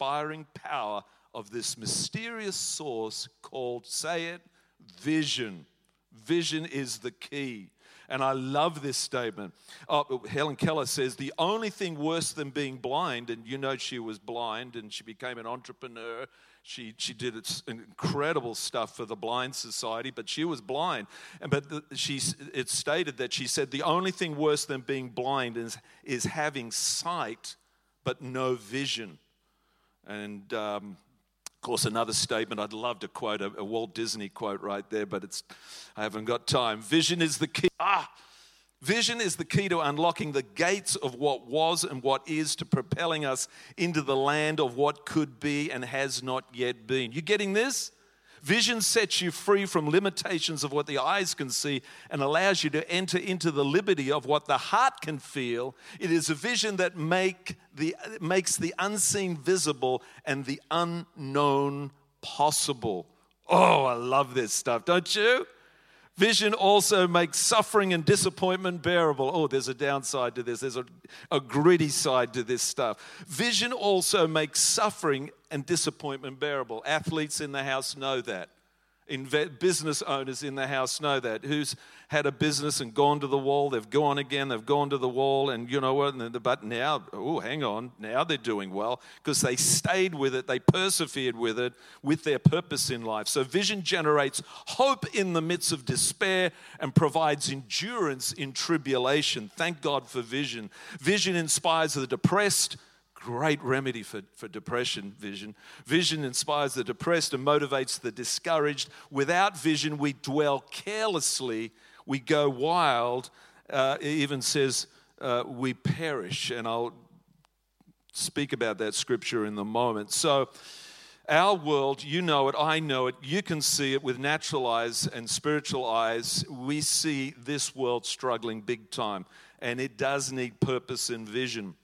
inspiring power of this mysterious source called, say it, vision. Vision is the key. And I love this statement. Helen Keller says, the only thing worse than being blind, and you know she was blind and she became an entrepreneur. She did incredible stuff for the Blind Society, but she was blind. It's stated that she said, the only thing worse than being blind is having sight but no vision. And of course, another statement, I'd love to quote a Walt Disney quote right there, but I haven't got time. Vision is the key. Vision is the key to unlocking the gates of what was and what is, to propelling us into the land of what could be and has not yet been. You getting this? Vision sets you free from limitations of what the eyes can see and allows you to enter into the liberty of what the heart can feel. It is a vision that makes the unseen visible and the unknown possible. Oh, I love this stuff, don't you? Vision also makes suffering and disappointment bearable. Oh, there's a downside to this. There's a gritty side to this stuff. Vision also makes suffering and disappointment bearable. Athletes in the house know that. Business owners in the house know that. Who's had a business and gone to the wall? They've gone again. They've gone to the wall. And you know what? But now, now they're doing well because they stayed with it. They persevered with it, with their purpose in life. So vision generates hope in the midst of despair and provides endurance in tribulation. Thank God for vision. Vision inspires the depressed. Great remedy for depression, vision. Vision inspires the depressed and motivates the discouraged. Without vision, we dwell carelessly, we go wild. It even says we perish. And I'll speak about that scripture in the moment. So our world, you know it, I know it, you can see it with natural eyes and spiritual eyes. We see this world struggling big time, and it does need purpose and vision.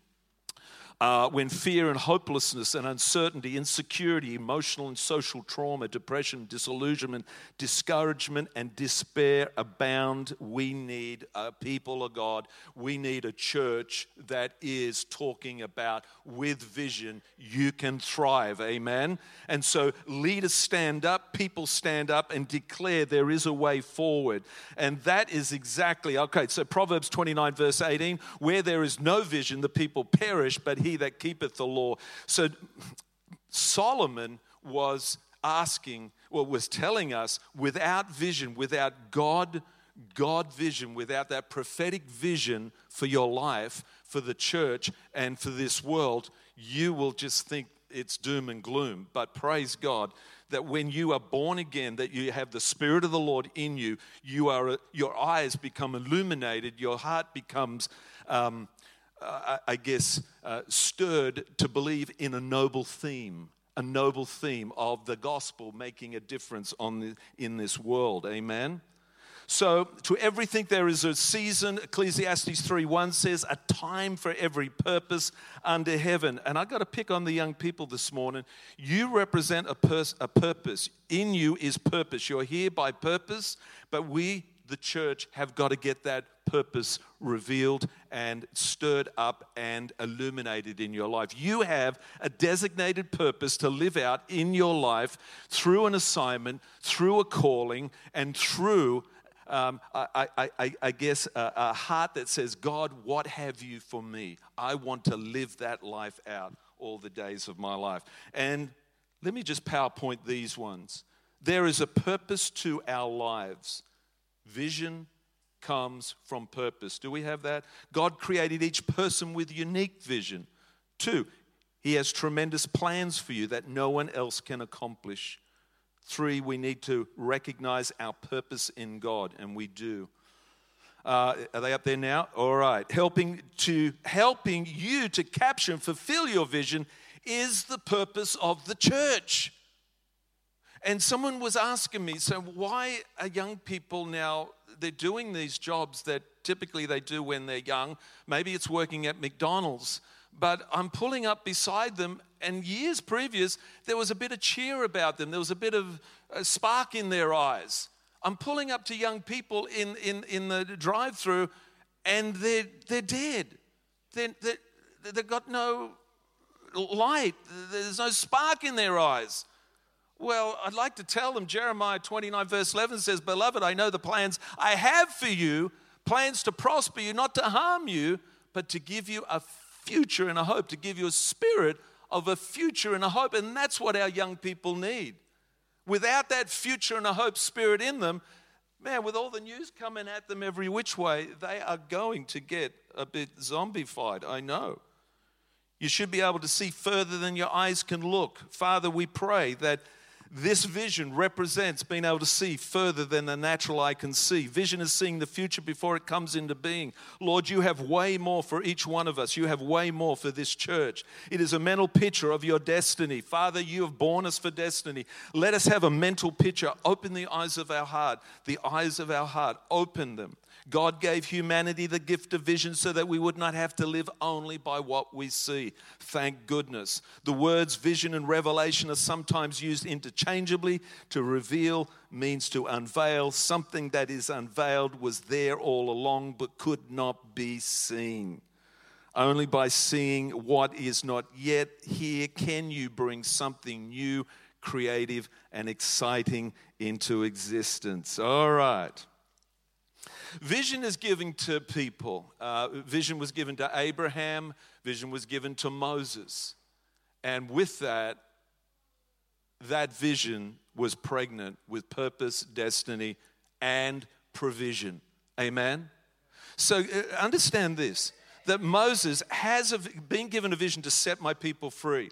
When fear and hopelessness and uncertainty, insecurity, emotional and social trauma, depression, disillusionment, discouragement and despair abound, we need a people of God. We need a church that is talking about, with vision, you can thrive, amen? And so leaders stand up, people stand up and declare there is a way forward. And that is exactly, okay, so Proverbs 29 verse 18, where there is no vision, the people perish, but he that keepeth the law. So Solomon was telling us, without vision, without God vision, without that prophetic vision for your life, for the church and for this world, you will just think it's doom and gloom. But praise God that when you are born again, that you have the Spirit of the Lord in you, your eyes become illuminated, your heart becomes stirred to believe in a noble theme of the gospel making a difference in this world, amen? So to everything there is a season. Ecclesiastes 3:1 says, a time for every purpose under heaven. And I got to pick on the young people this morning. You represent a purpose. In you is purpose. You're here by purpose, but we, the church, have got to get that purpose revealed and stirred up and illuminated in your life. You have a designated purpose to live out in your life through an assignment, through a calling, and through, a heart that says, God, what have you for me? I want to live that life out all the days of my life. And let me just PowerPoint these ones. There is a purpose to our lives. Vision comes from purpose. Do we have that? God created each person with unique vision. 2, he has tremendous plans for you that no one else can accomplish. 3, we need to recognize our purpose in God, and we do. Are they up there now? All right. Helping you to capture and fulfill your vision is the purpose of the church. And someone was asking me, so why are young people now, they're doing these jobs that typically they do when they're young. Maybe it's working at McDonald's, but I'm pulling up beside them, and years previous, there was a bit of cheer about them. There was a bit of a spark in their eyes. I'm pulling up to young people in the drive-thru, and they're dead. They've got no light. There's no spark in their eyes. Well, I'd like to tell them Jeremiah 29 verse 11 says, "Beloved, I know the plans I have for you, plans to prosper you, not to harm you, but to give you a future and a hope, to give you a spirit of a future and a hope." And that's what our young people need. Without that future and a hope spirit in them, man, with all the news coming at them every which way, they are going to get a bit zombified, I know. You should be able to see further than your eyes can look. Father, we pray that this vision represents being able to see further than the natural eye can see. Vision is seeing the future before it comes into being. Lord, you have way more for each one of us. You have way more for this church. It is a mental picture of your destiny. Father, you have born us for destiny. Let us have a mental picture. Open the eyes of our heart. The eyes of our heart. Open them. God gave humanity the gift of vision so that we would not have to live only by what we see. Thank goodness. The words vision and revelation are sometimes used interchangeably. To reveal means to unveil. Something that is unveiled was there all along but could not be seen. Only by seeing what is not yet here can you bring something new, creative, and exciting into existence. All right. Vision is given to people. Vision was given to Abraham. Vision was given to Moses. And with that, that vision was pregnant with purpose, destiny, and provision. Amen? So understand this, that Moses has been given a vision to set my people free.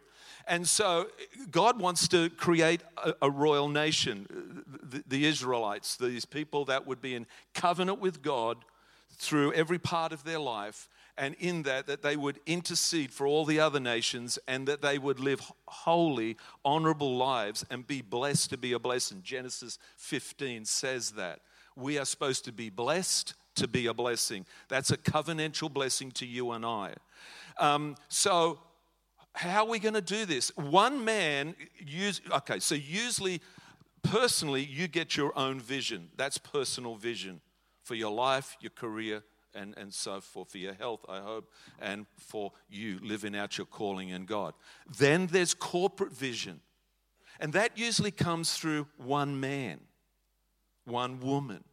And so God wants to create a royal nation, the Israelites, these people that would be in covenant with God through every part of their life, and in that they would intercede for all the other nations, and that they would live holy, honorable lives and be blessed to be a blessing. Genesis 15 says that. We are supposed to be blessed to be a blessing. That's a covenantal blessing to you and I. How are we going to do this? One man, usually, personally, you get your own vision. That's personal vision for your life, your career, and so forth, for your health, I hope, and for you living out your calling in God. Then there's corporate vision, and that usually comes through one man, one woman.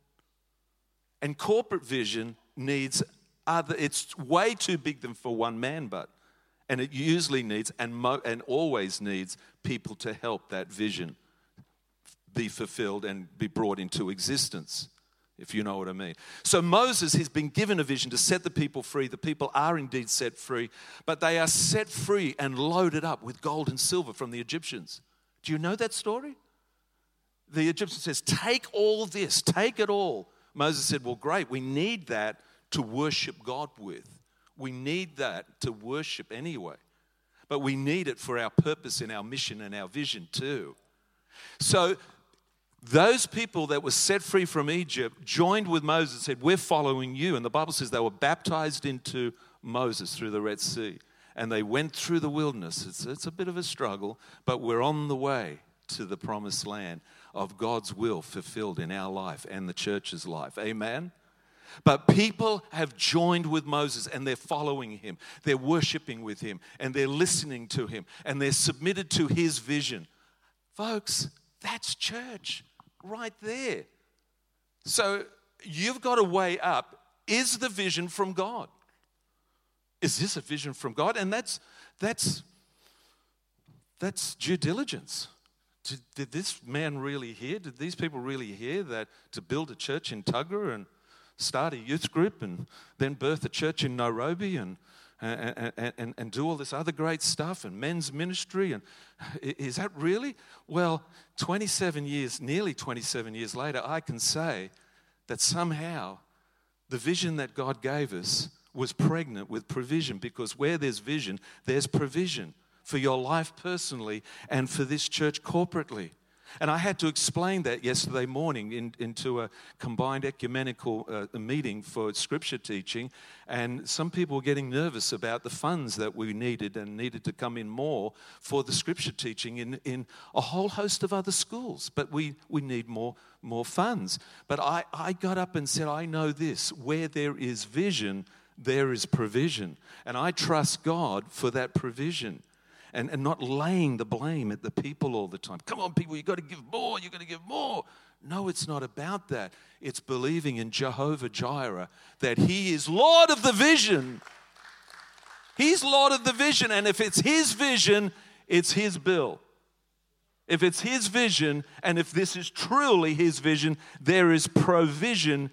And corporate vision needs other, it's way too big than for one man, but. And it usually needs and always needs people to help that vision be fulfilled and be brought into existence, if you know what I mean. So Moses has been given a vision to set the people free. The people are indeed set free, but they are set free and loaded up with gold and silver from the Egyptians. Do you know that story? The Egyptian says, "Take all this, take it all." Moses said, "Well, great, we need that to worship God with. We need that to worship anyway, but we need it for our purpose and our mission and our vision too." So those people that were set free from Egypt joined with Moses and said, "We're following you." And the Bible says they were baptized into Moses through the Red Sea, and they went through the wilderness. It's a bit of a struggle, but we're on the way to the promised land of God's will fulfilled in our life and the church's life. Amen? But people have joined with Moses, and they're following him, they're worshiping with him, and they're listening to him, and they're submitted to his vision. Folks, that's church right there. So you've got to weigh up, is the vision from God? Is this a vision from God? And that's due diligence. Did this man really hear? Did these people really hear that to build a church in Tugger and start a youth group and then birth a church in Nairobi and do all this other great stuff and men's ministry? And is that really? Well, 27 years later, I can say that somehow the vision that God gave us was pregnant with provision, because where there's vision, there's provision for your life personally and for this church corporately. And I had to explain that yesterday morning into a combined ecumenical meeting for scripture teaching. And some people were getting nervous about the funds that we needed and needed to come in more for the scripture teaching in a whole host of other schools. But we need more funds. But I got up and said, I know this, where there is vision, there is provision. And I trust God for that provision. and not laying the blame at the people all the time. Come on, people, you've got to give more, you've got to give more. No, it's not about that. It's believing in Jehovah-Jireh, that he is Lord of the vision. He's Lord of the vision, and if it's his vision, it's his bill. If it's his vision, and if this is truly his vision, there is provision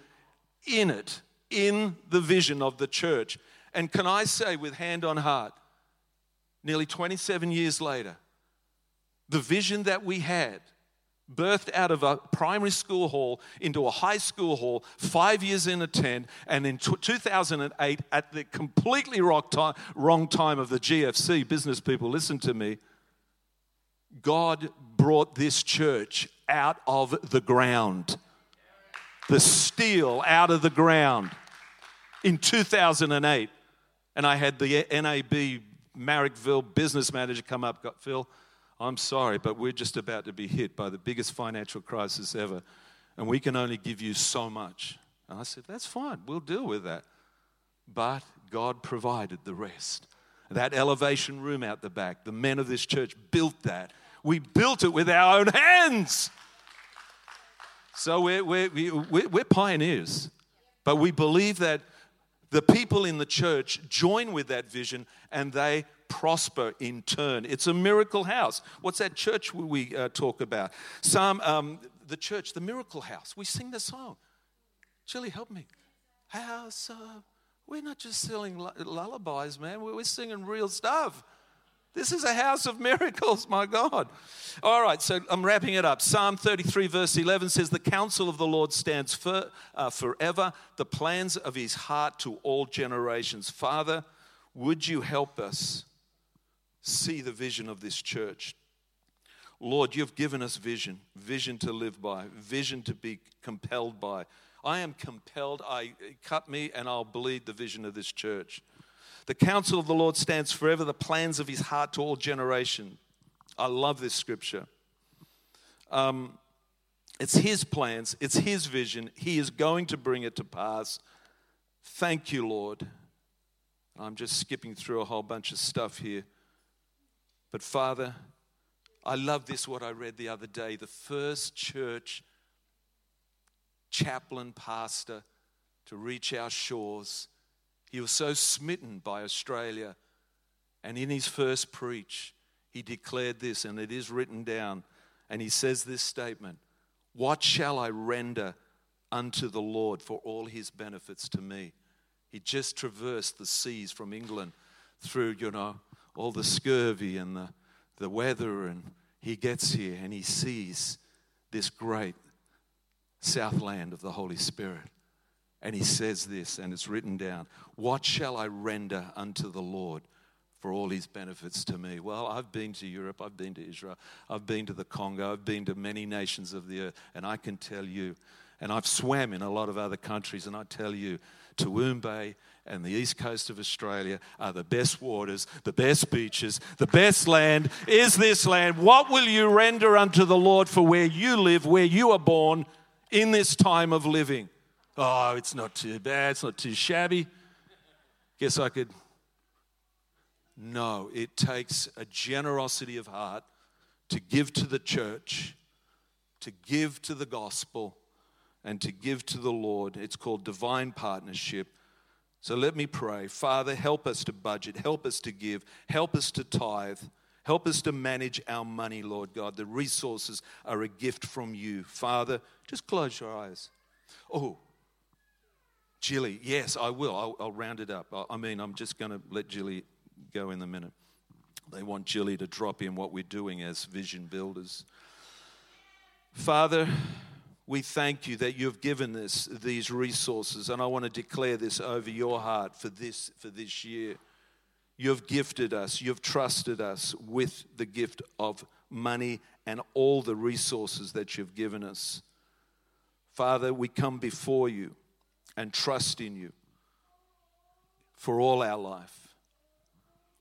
in it, in the vision of the church. And can I say with hand on heart, nearly 27 years later, the vision that we had, birthed out of a primary school hall into a high school hall, 5 years in a tent, and in 2008, at the completely wrong time of the GFC, business people, listen to me, God brought this church out of the ground, the steel out of the ground in 2008. And I had the NAB Marrickville business manager come up, got Phil, I'm sorry, but we're just about to be hit by the biggest financial crisis ever, and we can only give you so much. And I said, that's fine, we'll deal with that. But God provided the rest. That elevation room out the back, the men of this church built that. We built it with our own hands. So we're pioneers, but we believe that the people in the church join with that vision and they prosper in turn. It's a miracle house. What's that church we talk about? Psalm, the church, the miracle house. We sing the song. Jillie, help me. House of, we're not just singing lullabies, man. We're singing real stuff. This is a house of miracles, my God. All right, so I'm wrapping it up. Psalm 33, verse 11 says, the counsel of the Lord stands forever, the plans of his heart to all generations. Father, would you help us see the vision of this church? Lord, you've given us vision, vision to live by, vision to be compelled by. I am compelled. I cut me and I'll bleed the vision of this church. The counsel of the Lord stands forever, the plans of his heart to all generation. I love this scripture. It's his plans. It's his vision. He is going to bring it to pass. Thank you, Lord. I'm just skipping through a whole bunch of stuff here. But Father, I love this, what I read the other day. The first church chaplain pastor to reach our shores, he was so smitten by Australia, and in his first preach, he declared this, and it is written down, and he says this statement, what shall I render unto the Lord for all his benefits to me? He just traversed the seas from England through, all the scurvy and the weather, and he gets here, and he sees this great south land of the Holy Spirit. And he says this, and it's written down, what shall I render unto the Lord for all his benefits to me? Well, I've been to Europe, I've been to Israel, I've been to the Congo, I've been to many nations of the earth, and I can tell you, and I've swam in a lot of other countries, and I tell you, Toowoomba Bay and the east coast of Australia are the best waters, the best beaches, the best land is this land. What will you render unto the Lord for where you live, where you are born in this time of living? Oh, it's not too bad, it's not too shabby. Guess I could. No, it takes a generosity of heart to give to the church, to give to the gospel, and to give to the Lord. It's called divine partnership. So let me pray. Father, help us to budget, help us to give, help us to tithe, help us to manage our money, Lord God. The resources are a gift from you. Father, just close your eyes. Oh, Jillie, yes, I will. I'll round it up. I'm just going to let Jillie go in a minute. They want Jillie to drop in what we're doing as vision builders. Father, we thank you that you've given these resources, and I want to declare this over your heart for this year. You've gifted us. You've trusted us with the gift of money and all the resources that you've given us. Father, we come before you and trust in you for all our life.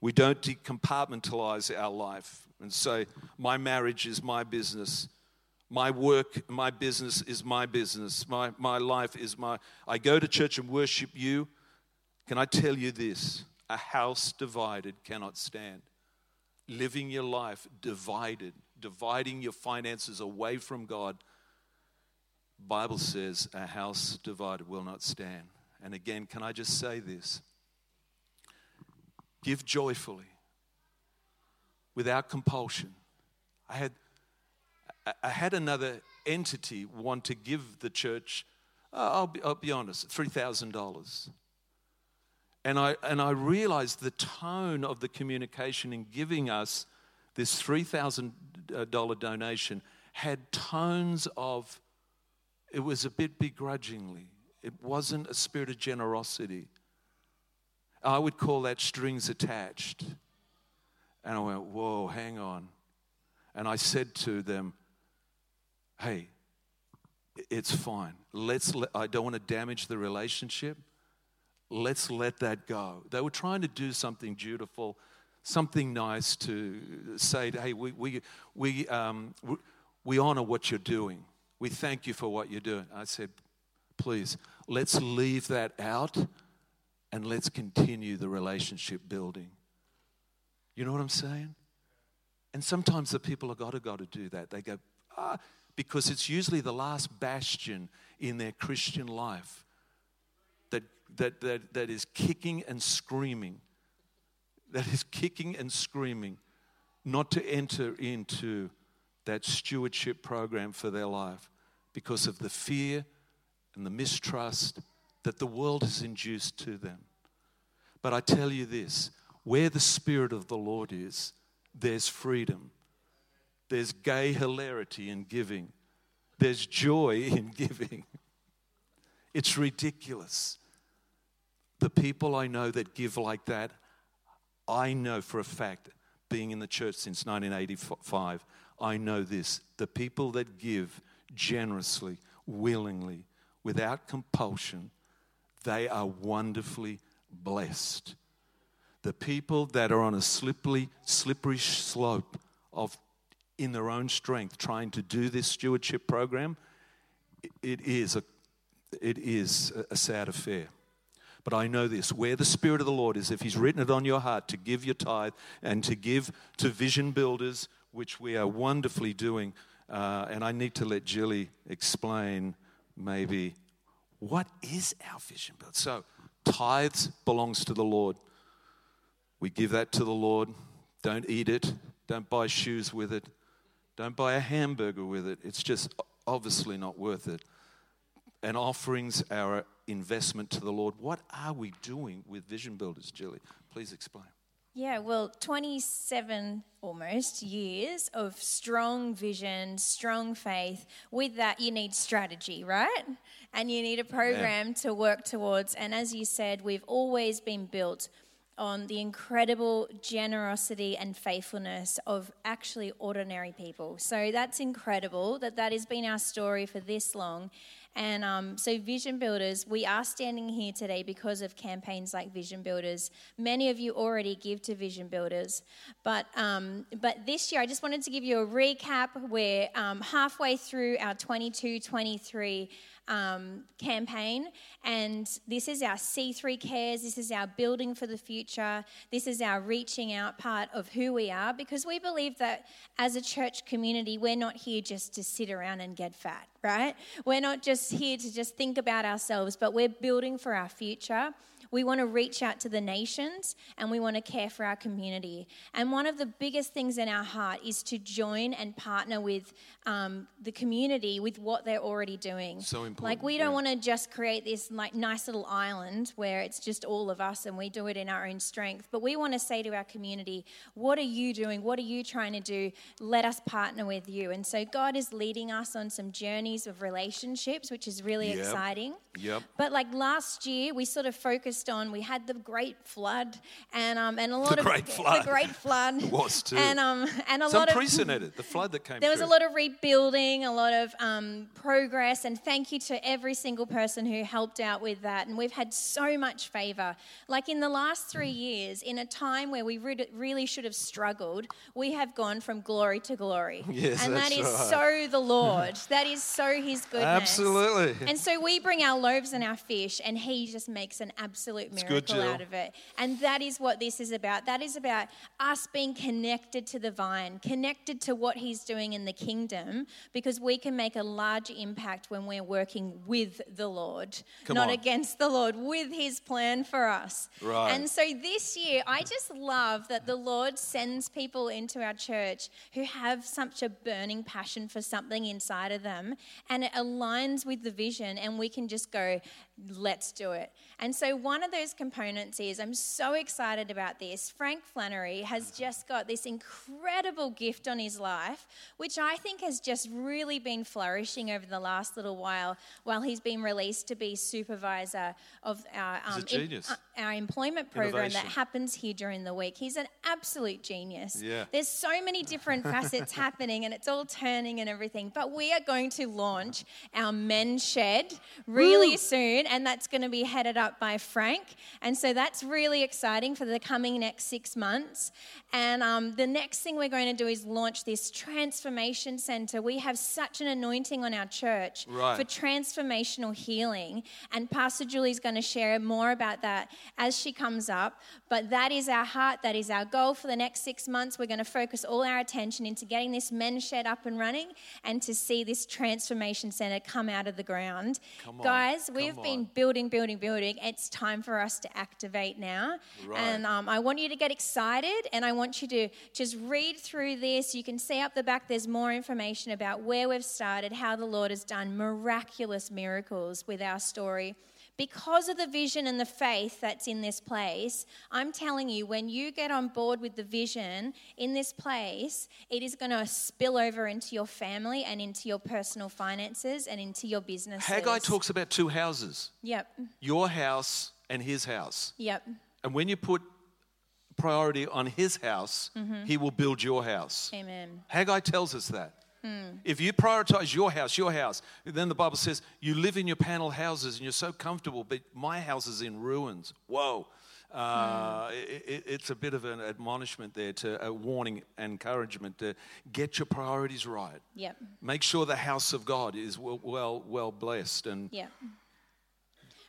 We don't compartmentalize our life and say, my marriage is my business, my work, my business is my business, my life is my... I go to church and worship you. Can I tell you this? A house divided cannot stand. living your life divided, dividing your finances away from God, Bible says a house divided will not stand. And again, can I just say this? Give joyfully, without compulsion. I had another entity want to give the church, I'll be honest, $3,000. And I realized the tone of the communication in giving us this $3,000 donation had tones of, it was a bit begrudgingly. It wasn't a spirit of generosity. I would call that strings attached. And I went, whoa, hang on. And I said to them, hey, it's fine. I don't want to damage the relationship. Let's let that go. They were trying to do something dutiful, something nice to say, hey, we honor what you're doing. We thank you for what you're doing. I said, please, let's leave that out and let's continue the relationship building. You know what I'm saying? And sometimes the people have got to do that. They go, because it's usually the last bastion in their Christian life that is kicking and screaming, not to enter into that stewardship program for their life because of the fear and the mistrust that the world has induced to them. But I tell you this, where the Spirit of the Lord is, there's freedom. There's gay hilarity in giving. There's joy in giving. It's ridiculous. The people I know that give like that, I know for a fact, being in the church since 1985, I know this. The people that give generously, willingly, without compulsion, they are wonderfully blessed. The people that are on a slippery slope of, in their own strength, trying to do this stewardship program, it is a sad affair. But I know this, where the Spirit of the Lord is, if He's written it on your heart to give your tithe and to give to vision builders, which we are wonderfully doing, and I need to let Jillie explain maybe what is our vision builder. So tithes belongs to the Lord. We give that to the Lord. Don't eat it. Don't buy shoes with it. Don't buy a hamburger with it. It's just obviously not worth it. And offerings are our investment to the Lord. What are we doing with Vision Builders, Jillie? Please explain. Yeah, well, 27 almost years of strong vision, strong faith. With that, you need strategy, right? And you need a program to work towards. And as you said, we've always been built on the incredible generosity and faithfulness of actually ordinary people. So that's incredible that has been our story for this long. And so Vision Builders, we are standing here today because of campaigns like Vision Builders. Many of you already give to Vision Builders. But this year, I just wanted to give you a recap. We're halfway through our 22-23 campaign, and this is our C3 Cares, this is our building for the future, this is our reaching out part of who we are, because we believe that as a church community, we're not here just to sit around and get fat, right? We're not just here to just think about ourselves, but we're building for our future. We want to reach out to the nations and we want to care for our community. And one of the biggest things in our heart is to join and partner with the community with what they're already doing. So important. Like we don't want to just create this like nice little island where it's just all of us and we do it in our own strength. But we want to say to our community, what are you doing? What are you trying to do? Let us partner with you. And so God is leading us on some journeys of relationships, which is really exciting. Yep. But like last year, we sort of focused on, we had the great flood and a lot of the great flood it was too, and a lot of unprecedented, the flood that came. There was a lot of rebuilding, a lot of progress, and thank you to every single person who helped out with that. And we've had so much favor. Like in the last 3 years, in a time where we really should have struggled, we have gone from glory to glory. Yes, and that's so the Lord. That is so His goodness. Absolutely. And so we bring our loaves and our fish, and He just makes an absolute absolute miracle out of it. And that is what this is about. That is about us being connected to the vine, connected to what he's doing in the kingdom, because we can make a large impact when we're working with the Lord, not against the Lord, with his plan for us. Right. And so this year, I just love that the Lord sends people into our church who have such a burning passion for something inside of them, and it aligns with the vision, and we can just go, let's do it. And so one of those components is, I'm so excited about this, Frank Flannery has just got this incredible gift on his life, which I think has just really been flourishing over the last little while he's been released to be supervisor of our employment program that happens here during the week. He's an absolute genius. Yeah. There's so many different facets happening, and it's all turning and everything. But we are going to launch our men's shed really soon. And that's going to be headed up by Frank. And so that's really exciting for the coming next 6 months. And the next thing we're going to do is launch this transformation centre. We have such an anointing on our church for transformational healing. And Pastor Julie's going to share more about that as she comes up. But that is our heart. That is our goal for the next 6 months. We're going to focus all our attention into getting this men's shed up and running and to see this transformation centre come out of the ground. Guys, we've been building. It's time for us to activate now. Right. And I want you to get excited, and I want you to just read through this. You can see up the back there's more information about where we've started, how the Lord has done miraculous miracles with our story. Because of the vision and the faith that's in this place, I'm telling you, when you get on board with the vision in this place, it is going to spill over into your family and into your personal finances and into your businesses. Haggai talks about two houses. Yep. Your house and his house. Yep. And when you put priority on his house, he will build your house. Amen. Haggai tells us that. If you prioritize your house, then the Bible says you live in your panel houses and you're so comfortable, but my house is in ruins. Whoa. It's a bit of an admonishment there, to a warning and encouragement to get your priorities right. Yep. Make sure the house of God is well blessed. And yeah.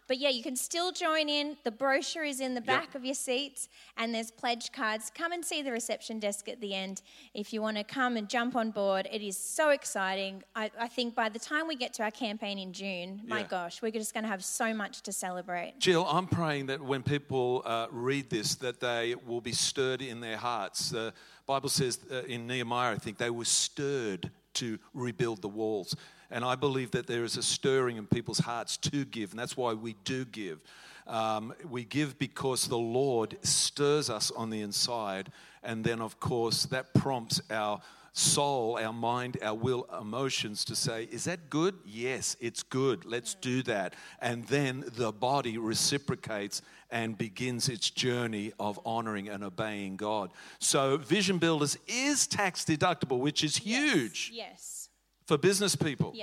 But yeah, you can still join in. The brochure is in the back of your seats, and there's pledge cards. Come and see the reception desk at the end if you want to come and jump on board. It is so exciting. I think by the time we get to our campaign in June, my gosh, we're just going to have so much to celebrate. Jill, I'm praying that when people read this, that they will be stirred in their hearts. The Bible says in Nehemiah, I think, they were stirred to rebuild the walls. And I believe that there is a stirring in people's hearts to give, and that's why we do give. We give because the Lord stirs us on the inside, and then, of course, that prompts our soul, our mind, our will, emotions to say, is that good? Yes, it's good. Let's do that. And then the body reciprocates and begins its journey of honoring and obeying God. So Vision Builders is tax deductible, which is huge. Yes. For business people,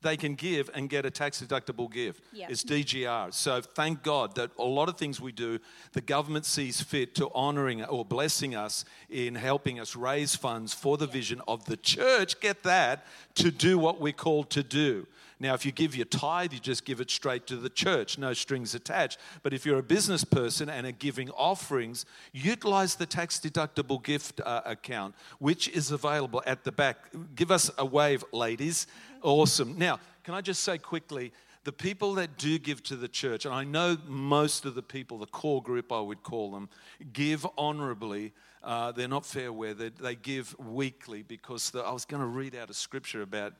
they can give and get a tax-deductible gift. Yep. It's DGR. So thank God that a lot of things we do, the government sees fit to honouring or blessing us in helping us raise funds for the vision of the church, get that, to do what we're called to do. Now, if you give your tithe, you just give it straight to the church, no strings attached. But if you're a business person and are giving offerings, utilize the tax-deductible gift account, which is available at the back. Give us a wave, ladies. Awesome. Now, can I just say quickly, the people that do give to the church, and I know most of the people, the core group I would call them, give honorably. They're not fair weather. They give weekly because I was going to read out a scripture about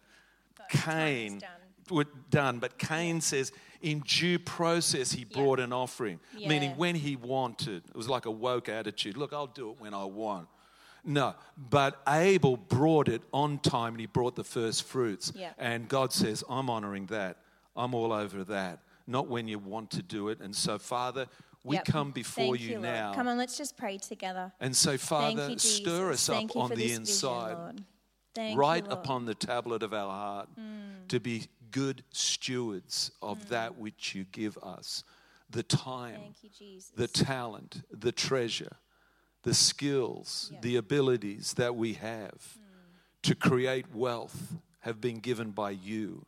Cain, but Cain says, in due process he brought an offering, meaning when he wanted. It was like a woke attitude. Look, I'll do it when I want. No, but Abel brought it on time, and he brought the first fruits. Yeah. And God says, I'm honoring that. I'm all over that. Not when you want to do it. And so, Father, we come before you now. Lord. Come on, let's just pray together. And so, Father, stir us up on the inside. Vision, write upon the tablet of our heart to be good stewards of that which you give us, the time, the talent, the treasure, the skills, the abilities that we have to create wealth have been given by you.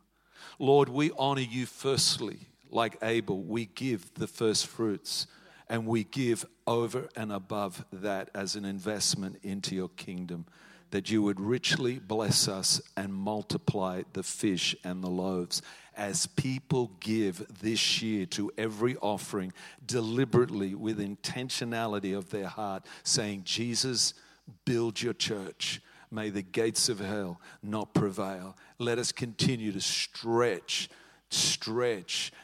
Lord, we honor you firstly. like Abel, we give the first fruits, and we give over and above that as an investment into your kingdom, that you would richly bless us and multiply the fish and the loaves. As people give this year to every offering, deliberately with intentionality of their heart, saying, Jesus, build your church. May the gates of hell not prevail. Let us continue to stretch,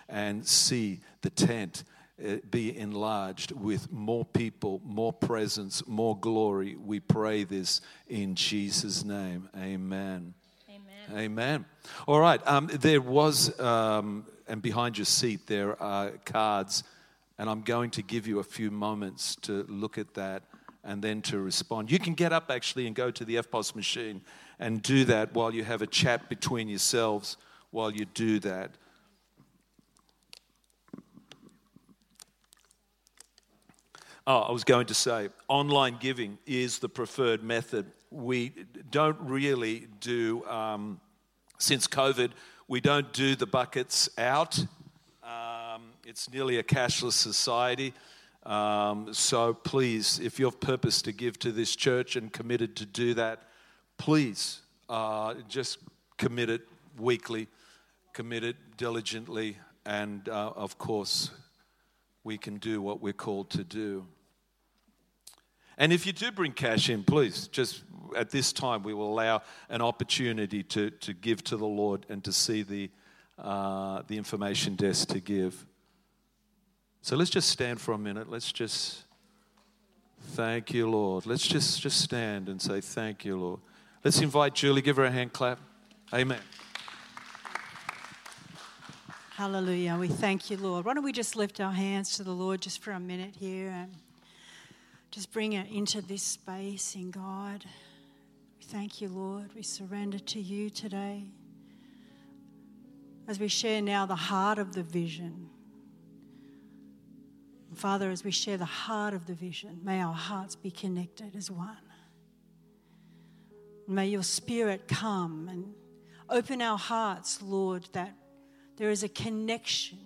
and see the tent be enlarged with more people, more presence, more glory. We pray this in Jesus' name. Amen. Amen. Amen. All right. There was, and behind your seat there are cards, and I'm going to give you a few moments to look at that and then to respond. You can get up actually and go to the FPOS machine and do that while you have a chat between yourselves while you do that. Oh, I was going to say, online giving is the preferred method. We don't really do, since COVID, we don't do the buckets out. It's nearly a cashless society. So please, if you've purposed to give to this church and committed to do that, please just commit it weekly, commit it diligently, and of course, we can do what we're called to do. And if you do bring cash in, please, just at this time, we will allow an opportunity to give to the Lord and to see the information desk to give. So let's just stand for a minute. Let's just thank you, Lord. Let's just stand and say thank you, Lord. Let's invite Julie. Give her a hand clap. Amen. Hallelujah. We thank you, Lord. Why don't we just lift our hands to the Lord just for a minute here and just bring it into this space in God. We thank you, Lord. We surrender to you today. As we share now the heart of the vision. Father, as we share the heart of the vision, may our hearts be connected as one. May your Spirit come and open our hearts, Lord, that there is a connection.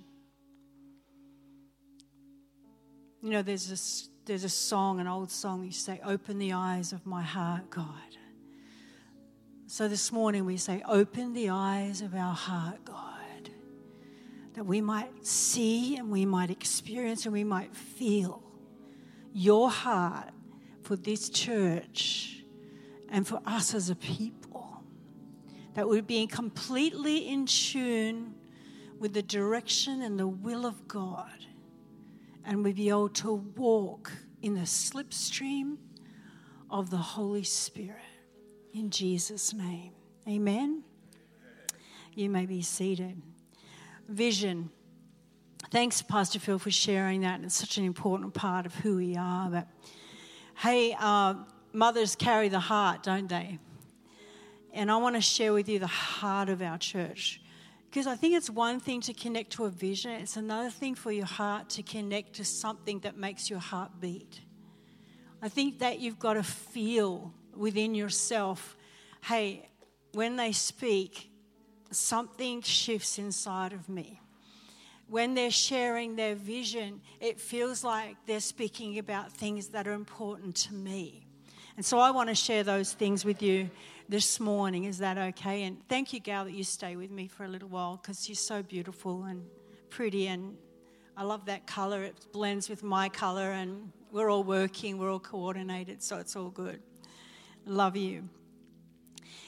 You know, there's a song, an old song, you say, open the eyes of my heart, God. So this morning we say, open the eyes of our heart, God, that we might see and we might experience and we might feel your heart for this church and for us as a people, that we're being completely in tune with the direction and the will of God, and we be able to walk in the slipstream of the Holy Spirit. In Jesus' name, amen. You may be seated. Vision. Thanks, Pastor Phil, for sharing that. It's such an important part of who we are. But hey, mothers carry the heart, don't they? And I want to share with you the heart of our church. Because I think it's one thing to connect to a vision. It's another thing for your heart to connect to something that makes your heart beat. I think that you've got to feel within yourself, hey, when they speak, something shifts inside of me. When they're sharing their vision, it feels like they're speaking about things that are important to me. And so I want to share those things with you this morning. Is that okay? And thank you, Gal, that you stay with me for a little while, because you're so beautiful and pretty, and I love that colour. It blends with my colour, and we're all working, we're all coordinated, so it's all good. Love you.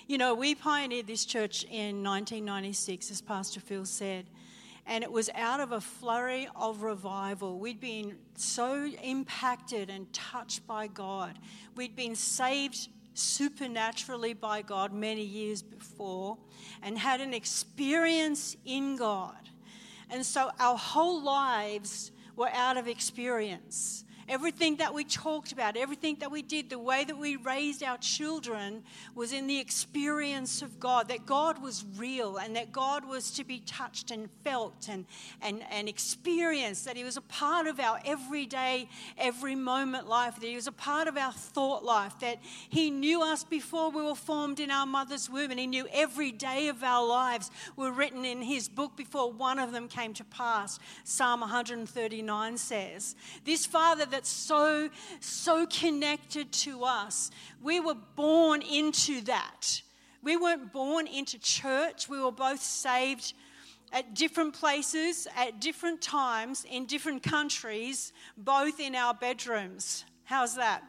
You know, we pioneered this church in 1996, as Pastor Phil said, and it was out of a flurry of revival. We'd been so impacted and touched by God. We'd been saved supernaturally by God many years before and had an experience in God. And so our whole lives were out of experience. Everything that we talked about, everything that we did, the way that we raised our children was in the experience of God, that God was real and that God was to be touched and felt and experienced, that he was a part of our everyday, every moment life, that he was a part of our thought life, that he knew us before we were formed in our mother's womb, and he knew every day of our lives were written in his book before one of them came to pass. Psalm 139 says, this Father that's so connected to us, we were born into that. We weren't born into church. We were both saved at different places, at different times, in different countries, both in our bedrooms. How's that?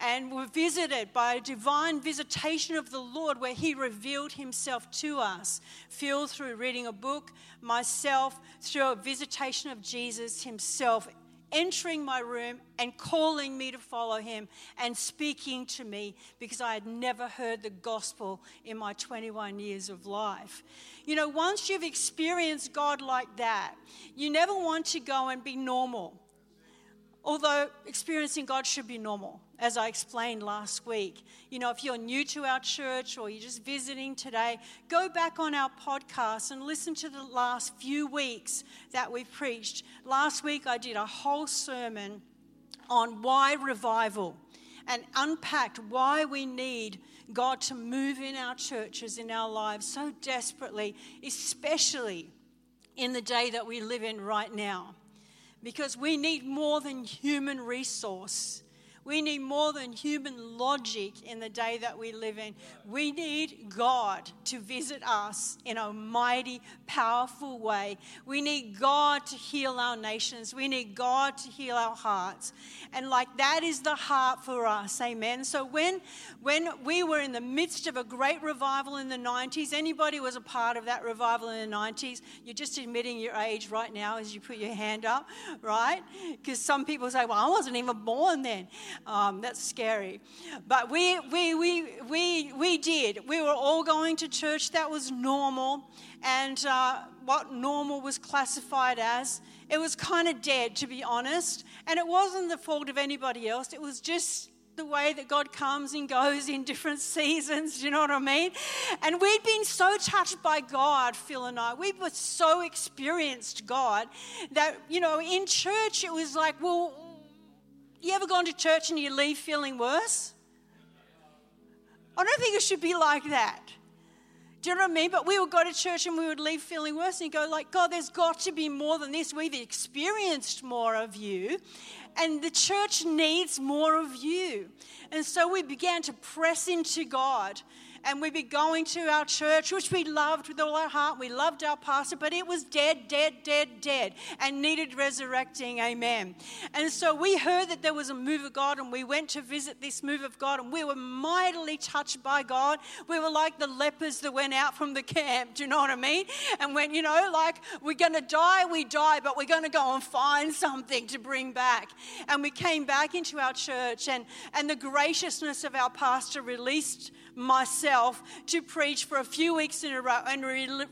And we're visited by a divine visitation of the Lord where he revealed himself to us. Phil through reading a book, myself through a visitation of Jesus himself, entering my room and calling me to follow him and speaking to me because I had never heard the gospel in my 21 years of life. You know, once you've experienced God like that, you never want to go and be normal. Although experiencing God should be normal, as I explained last week. You know, if you're new to our church or you're just visiting today, go back on our podcast and listen to the last few weeks that we've preached. Last week, I did a whole sermon on why revival and unpacked why we need God to move in our churches, in our lives so desperately, especially in the day that we live in right now. Because we need more than human resource. We need more than human logic in the day that we live in. We need God to visit us in a mighty, powerful way. We need God to heal our nations. We need God to heal our hearts. And like that is the heart for us, amen? So when we were in the midst of a great revival in the 90s, anybody was a part of that revival in the 90s? You're just admitting your age right now as you put your hand up, right? Because some people say, well, I wasn't even born then. That's scary, but we did. We were all going to church. That was normal, and what normal was classified as, it was kind of dead, to be honest. And it wasn't the fault of anybody else. It was just the way that God comes and goes in different seasons, you know what I mean? And we'd been so touched by God, Phil and I. We were so experienced God that, you know, in church it was like, well, you ever gone to church and you leave feeling worse? I don't think it should be like that. Do you know what I mean? But we would go to church and we would leave feeling worse and go like, God, there's got to be more than this. We've experienced more of you and the church needs more of you. And so we began to press into God. And we'd be going to our church, which we loved with all our heart. We loved our pastor, but it was dead and needed resurrecting, amen. And so we heard that there was a move of God and we went to visit this move of God and we were mightily touched by God. We were like the lepers that went out from the camp, do you know what I mean? And went, you know, like we're going to die, we die, but we're going to go and find something to bring back. And we came back into our church and the graciousness of our pastor released myself to preach for a few weeks in a row and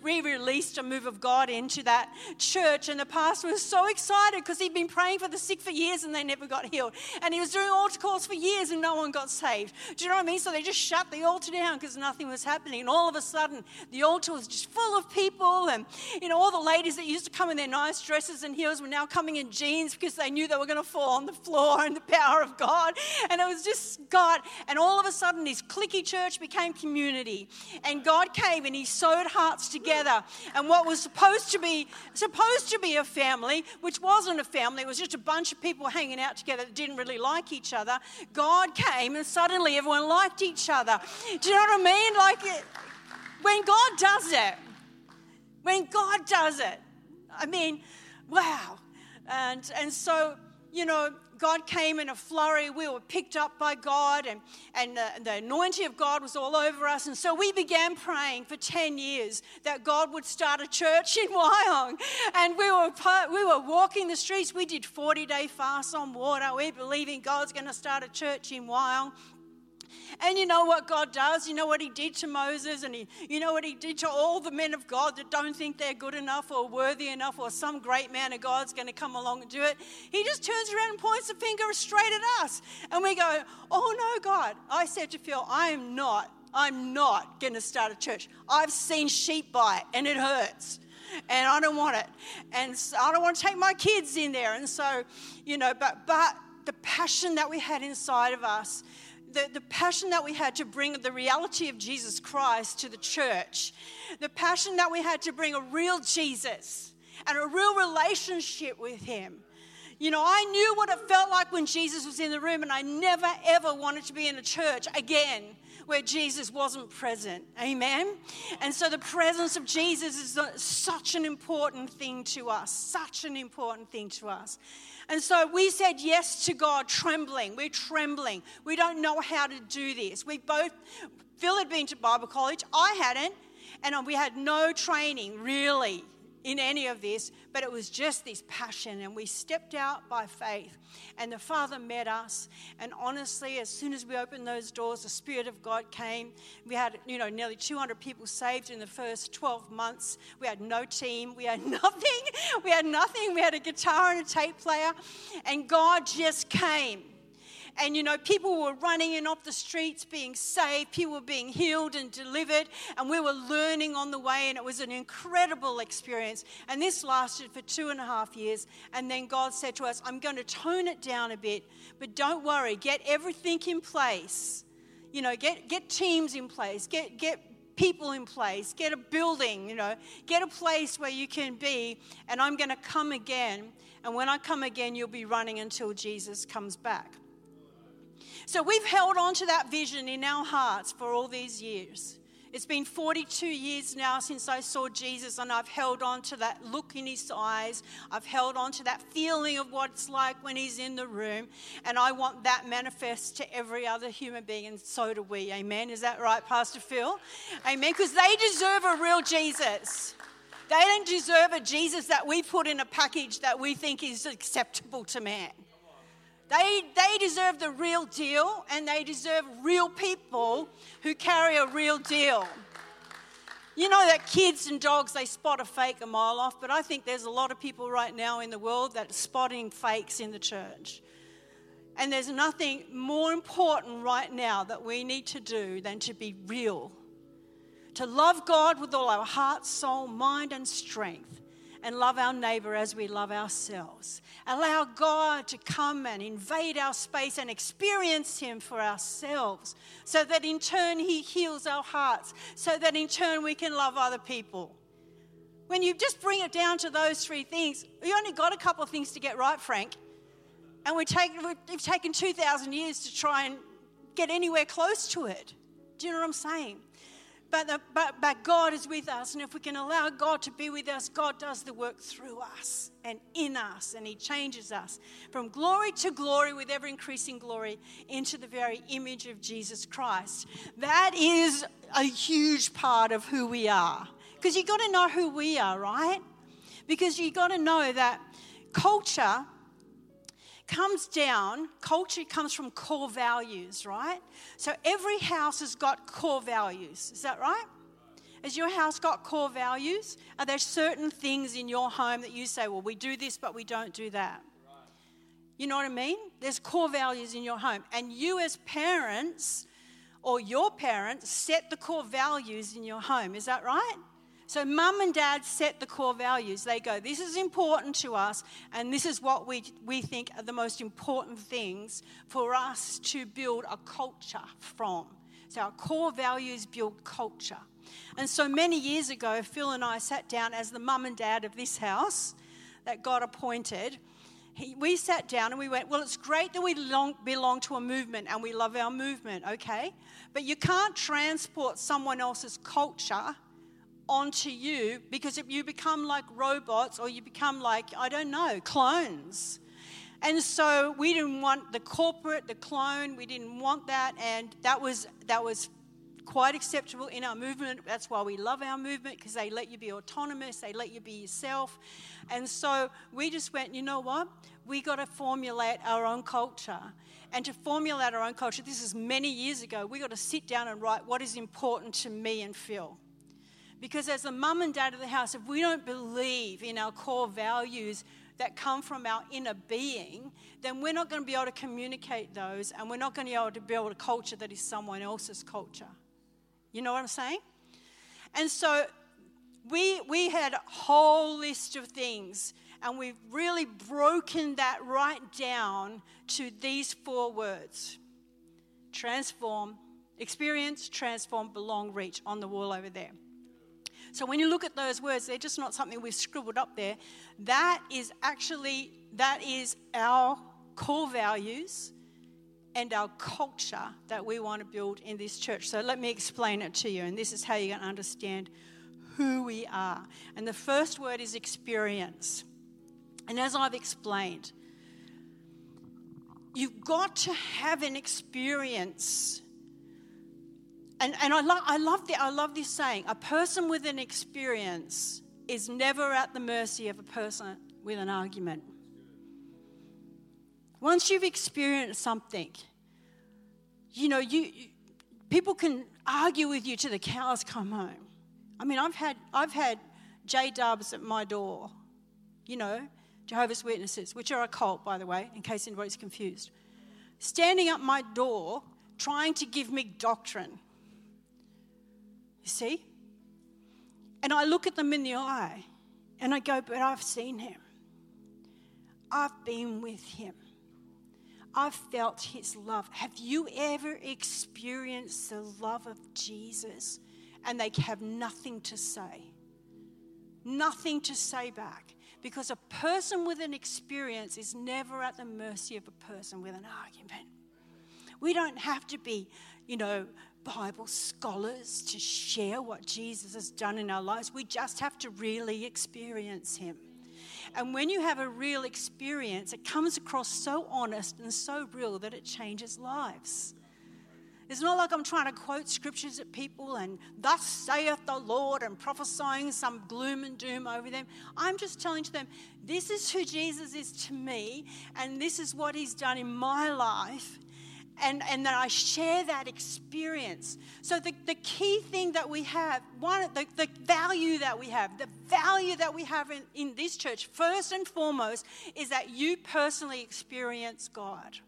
re-released a move of God into that church. And the pastor was so excited because he'd been praying for the sick for years and they never got healed. And he was doing altar calls for years and no one got saved. Do you know what I mean? So they just shut the altar down because nothing was happening. And all of a sudden, the altar was just full of people. And, you know, all the ladies that used to come in their nice dresses and heels were now coming in jeans because they knew they were going to fall on the floor in the power of God. And it was just God. And all of a sudden, this clicky church became community, and God came and he sewed hearts together, and what was supposed to be a family, which wasn't a family, it was just a bunch of people hanging out together that didn't really like each other, God came and suddenly everyone liked each other. Do you know what I mean? Like when God does it, I mean, wow. And so, you know, God came in a flurry. We were picked up by God and the anointing of God was all over us. And so we began praying for 10 years that God would start a church in Wyong. And we were walking the streets. We did 40-day fasts on water. We believe in God's going to start a church in Wyong. And you know what God does? You know what he did to Moses, and you know what he did to all the men of God that don't think they're good enough or worthy enough or some great man of God's going to come along and do it. He just turns around and points the finger straight at us. And we go, oh no, God. I said to Phil, I'm not going to start a church. I've seen sheep bite and it hurts. And I don't want it. And so I don't want to take my kids in there. And so, you know, but the passion that we had inside of us, the passion that we had to bring the reality of Jesus Christ to the church, the passion that we had to bring a real Jesus and a real relationship with him. You know, I knew what it felt like when Jesus was in the room, and I never, ever wanted to be in a church again where Jesus wasn't present. Amen? And so the presence of Jesus is such an important thing to us, such an important thing to us. And so we said yes to God, trembling. We're trembling. We don't know how to do this. Phil had been to Bible college. I hadn't. And we had no training, really, in any of this, but it was just this passion, and we stepped out by faith, and the Father met us. And honestly, as soon as we opened those doors, the Spirit of God came. We had, you know, nearly 200 people saved in the first 12 months. We had no team. We had nothing. We had a guitar and a tape player, and God just came. And, you know, people were running in off the streets being saved. People were being healed and delivered. And we were learning on the way. And it was an incredible experience. And this lasted for 2.5 years. And then God said to us, I'm going to tone it down a bit. But don't worry. Get everything in place. You know, get teams in place. Get people in place. Get a building, you know. Get a place where you can be. And I'm going to come again. And when I come again, you'll be running until Jesus comes back. So we've held on to that vision in our hearts for all these years. It's been 42 years now since I saw Jesus, and I've held on to that look in his eyes. I've held on to that feeling of what it's like when he's in the room, and I want that manifest to every other human being, and so do we. Amen. Is that right, Pastor Phil? Amen. Because they deserve a real Jesus. They don't deserve a Jesus that we put in a package that we think is acceptable to man. They deserve the real deal, and they deserve real people who carry a real deal. You know that kids and dogs, they spot a fake a mile off, but I think there's a lot of people right now in the world that are spotting fakes in the church. And there's nothing more important right now that we need to do than to be real, to love God with all our heart, soul, mind, and strength. And love our neighbor as we love ourselves. Allow God to come and invade our space and experience him for ourselves, so that in turn he heals our hearts, so that in turn we can love other people. When you just bring it down to those three things, you only got a couple of things to get right, Frank. And we've taken 2,000 years to try and get anywhere close to it. Do you know what I'm saying? But God is with us, and if we can allow God to be with us, God does the work through us and in us, and he changes us from glory to glory with ever increasing glory into the very image of Jesus Christ. That is a huge part of who we are, because you've got to know who we are, right? Because you've got to know that culture comes from core values, right? So every house has got core values. Is that right? Has your house got core values? Are there certain things in your home that you say, well, we do this, but we don't do that? Right. You know what I mean? There's core values in your home. And you as parents or your parents set the core values in your home. Is that right? So mum and dad set the core values. They go, this is important to us, and this is what we think are the most important things for us to build a culture from. So our core values build culture. And so many years ago, Phil and I sat down as the mum and dad of this house that God appointed. We sat down and we went, well, it's great that we belong to a movement and we love our movement, okay? But you can't transport someone else's culture onto you, because if you become like robots, or you become like, I don't know, clones. And so we didn't want the corporate, the clone, we didn't want that, and that was quite acceptable in our movement. That's why we love our movement, because they let you be autonomous, they let you be yourself. And so we just went, you know what? We got to formulate our own culture. And to formulate our own culture, this is many years ago, we got to sit down and write what is important to me and Phil. Because as a mum and dad of the house, if we don't believe in our core values that come from our inner being, then we're not going to be able to communicate those, and we're not going to be able to build a culture that is someone else's culture. You know what I'm saying? And so we had a whole list of things, and we've really broken that right down to these four words. Transform, experience, transform, belong, reach, on the wall over there. So when you look at those words, they're just not something we've scribbled up there. That is our core values and our culture that we want to build in this church. So let me explain it to you, and this is how you're going to understand who we are. And the first word is experience. And as I've explained, you've got to have an experience. And I love this saying: a person with an experience is never at the mercy of a person with an argument. Once you've experienced something, you know, people can argue with you till the cows come home. I mean, I've had J-dubs at my door, you know, Jehovah's Witnesses, which are a cult, by the way, in case anybody's confused, standing at my door trying to give me doctrine. You see? And I look at them in the eye and I go, but I've seen him. I've been with him. I've felt his love. Have you ever experienced the love of Jesus? And they have nothing to say. Nothing to say back. Because a person with an experience is never at the mercy of a person with an argument. We don't have to be, you know, Bible scholars to share what Jesus has done in our lives. We just have to really experience him. And when you have a real experience, it comes across so honest and so real that it changes lives. It's not like I'm trying to quote scriptures at people and thus saith the Lord and prophesying some gloom and doom over them. I'm just telling to them, this is who Jesus is to me, and this is what he's done in my life. And that I share that experience. So the key thing that we have, one, the value that we have, in this church, first and foremost, is that you personally experience God.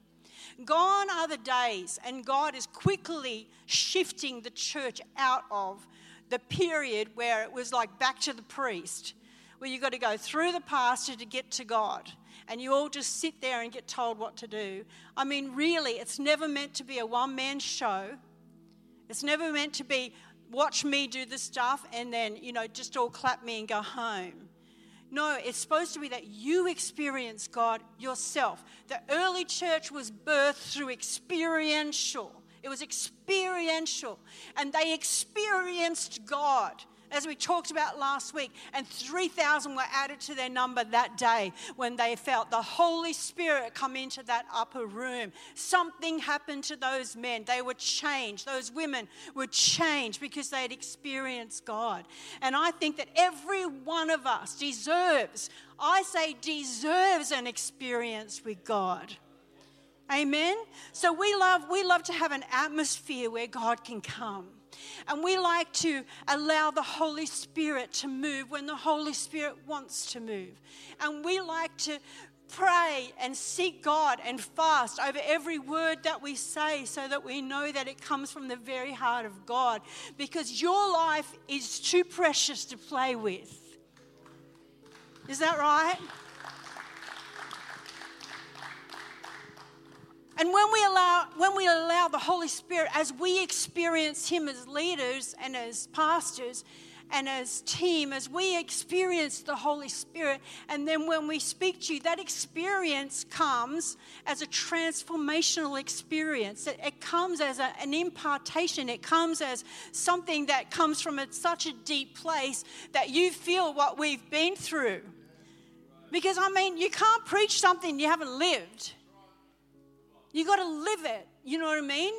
Gone are the days, and God is quickly shifting the church out of the period where it was like back to the priest, where you've got to go through the pastor to get to God. And you all just sit there and get told what to do. I mean, really, it's never meant to be a one-man show. It's never meant to be, watch me do the stuff and then, you know, just all clap me and go home. No, it's supposed to be that you experience God yourself. The early church was birthed through experiential. It was experiential. And they experienced God, as we talked about last week, and 3,000 were added to their number that day when they felt the Holy Spirit come into that upper room. Something happened to those men. They were changed. Those women were changed because they had experienced God. And I think that every one of us deserves an experience with God. Amen? So we love to have an atmosphere where God can come. And we like to allow the Holy Spirit to move when the Holy Spirit wants to move. And we like to pray and seek God and fast over every word that we say so that we know that it comes from the very heart of God. Because your life is too precious to play with. Is that right? And when we allow the Holy Spirit, as we experience him as leaders and as pastors and as team, as we experience the Holy Spirit, and then when we speak to you, that experience comes as a transformational experience. It comes as an impartation. It comes as something that comes from such a deep place that you feel what we've been through. Because, I mean, you can't preach something you haven't lived. You got to live it, you know what I mean?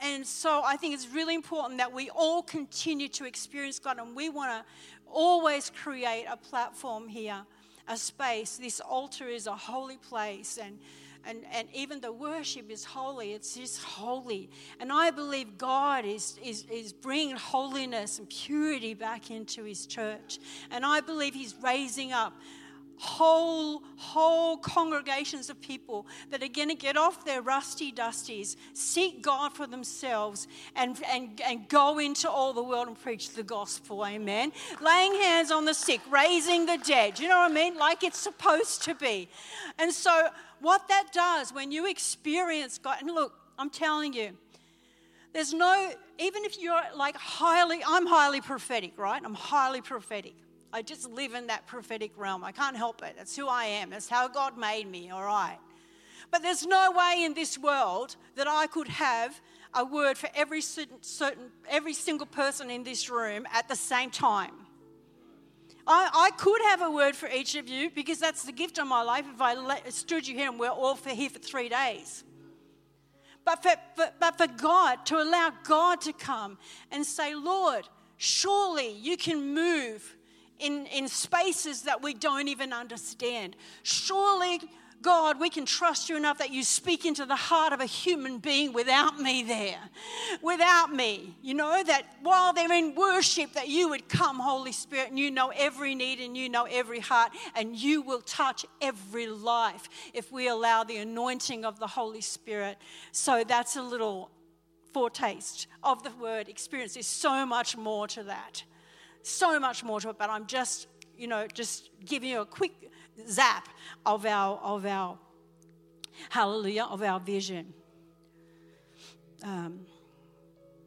And so I think it's really important that we all continue to experience God, and we want to always create a platform here, a space. This altar is a holy place, and even the worship is holy. It's just holy. And I believe God is bringing holiness and purity back into his church. And I believe he's raising up whole congregations of people that are going to get off their rusty dusties, seek God for themselves, and go into all the world and preach the gospel. Amen. Laying hands on the sick, raising the dead. You know what I mean? Like it's supposed to be. And so what that does when you experience God, and look, I'm telling you, there's no, even if you're like I'm highly prophetic, right? I'm highly prophetic. I just live in that prophetic realm. I can't help it. That's who I am. That's how God made me, all right? But there's no way in this world that I could have a word for every single person in this room at the same time. I could have a word for each of you because that's the gift of my life if I stood you here and we're all here for 3 days. But for God, to allow God to come and say, Lord, surely you can move in spaces that we don't even understand. Surely, God, we can trust you enough that you speak into the heart of a human being without me there, without me. You know, that while they're in worship, that you would come, Holy Spirit, and you know every need and you know every heart, and you will touch every life if we allow the anointing of the Holy Spirit. So that's a little foretaste of the word experience. There's so much more to that. So much more to it, but I'm just, you know, just giving you a quick zap of our hallelujah, of our vision.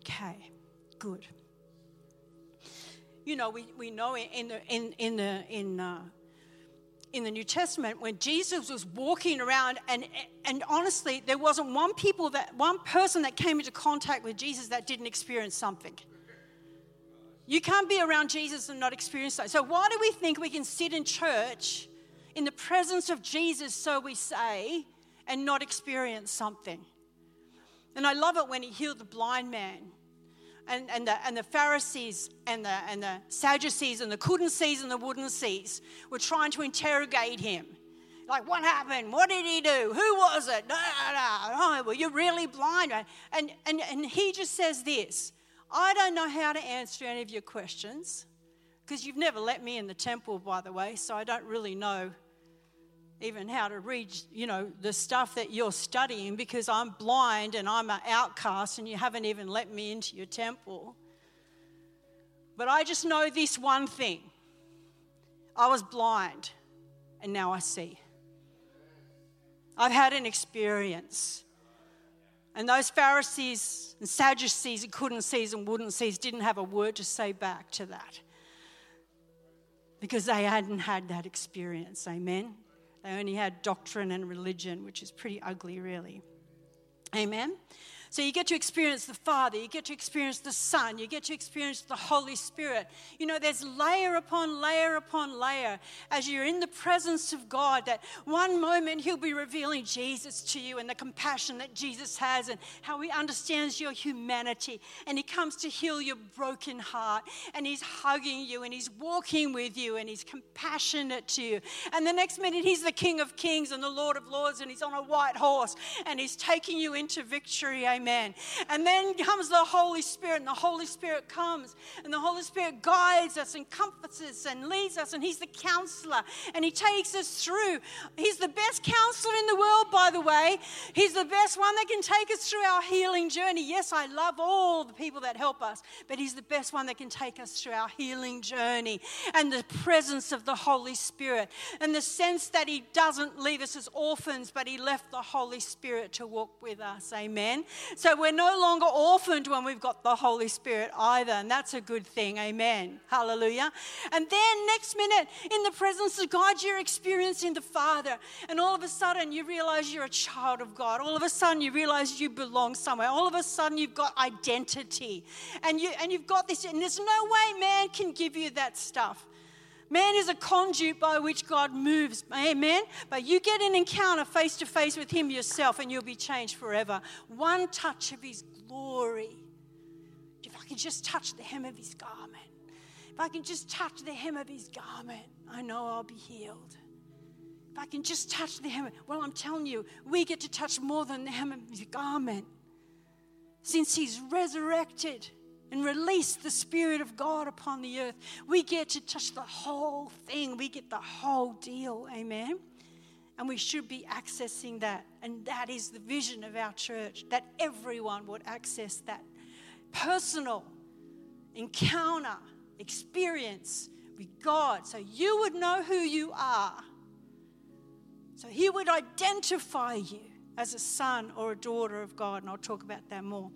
Okay, good. You know, we know in the New Testament when Jesus was walking around, and honestly, there wasn't one person that came into contact with Jesus that didn't experience something. You can't be around Jesus and not experience that. So why do we think we can sit in church in the presence of Jesus, so we say, and not experience something? And I love it when he healed the blind man and the Pharisees and the Sadducees and the couldn't sees and the wouldn't sees were trying to interrogate him. Like, what happened? What did he do? Who was it? No, were you really blind? And he just says this: I don't know how to answer any of your questions because you've never let me in the temple, by the way, so I don't really know even how to read, you know, the stuff that you're studying because I'm blind and I'm an outcast and you haven't even let me into your temple. But I just know this one thing. I was blind and now I see. I've had an experience. And those Pharisees and Sadducees and couldn't sees and wouldn't sees didn't have a word to say back to that because they hadn't had that experience, amen? They only had doctrine and religion, which is pretty ugly, really, amen? So you get to experience the Father, you get to experience the Son, you get to experience the Holy Spirit. You know, there's layer upon layer upon layer as you're in the presence of God, that one moment he'll be revealing Jesus to you and the compassion that Jesus has and how he understands your humanity, and he comes to heal your broken heart, and he's hugging you and he's walking with you and he's compassionate to you. And the next minute he's the King of Kings and the Lord of Lords, and he's on a white horse and he's taking you into victory, amen. Amen. And then comes the Holy Spirit, and the Holy Spirit comes, and the Holy Spirit guides us and comforts us and leads us, and he's the counselor, and he takes us through. He's the best counselor in the world, by the way. He's the best one that can take us through our healing journey. Yes, I love all the people that help us, but he's the best one that can take us through our healing journey, and the presence of the Holy Spirit, and the sense that he doesn't leave us as orphans, but he left the Holy Spirit to walk with us. Amen. So we're no longer orphaned when we've got the Holy Spirit either, and that's a good thing, amen, hallelujah. And then next minute, in the presence of God, you're experiencing the Father, and all of a sudden you realise you're a child of God. All of a sudden you realise you belong somewhere. All of a sudden you've got identity, and you've got this, and there's no way man can give you that stuff. Man is a conduit by which God moves. Amen. But you get an encounter face to face with him yourself and you'll be changed forever. One touch of his glory. If I could just touch the hem of his garment. If I can just touch the hem of his garment, I know I'll be healed. If I can just touch the hem. Well, I'm telling you, we get to touch more than the hem of his garment. Since he's resurrected and released the Spirit of God upon the earth, we get to touch the whole thing. We get the whole deal. Amen. And we should be accessing that. And that is the vision of our church, that everyone would access that personal encounter, experience with God. So you would know who you are. So he would identify you as a son or a daughter of God, and I'll talk about that more.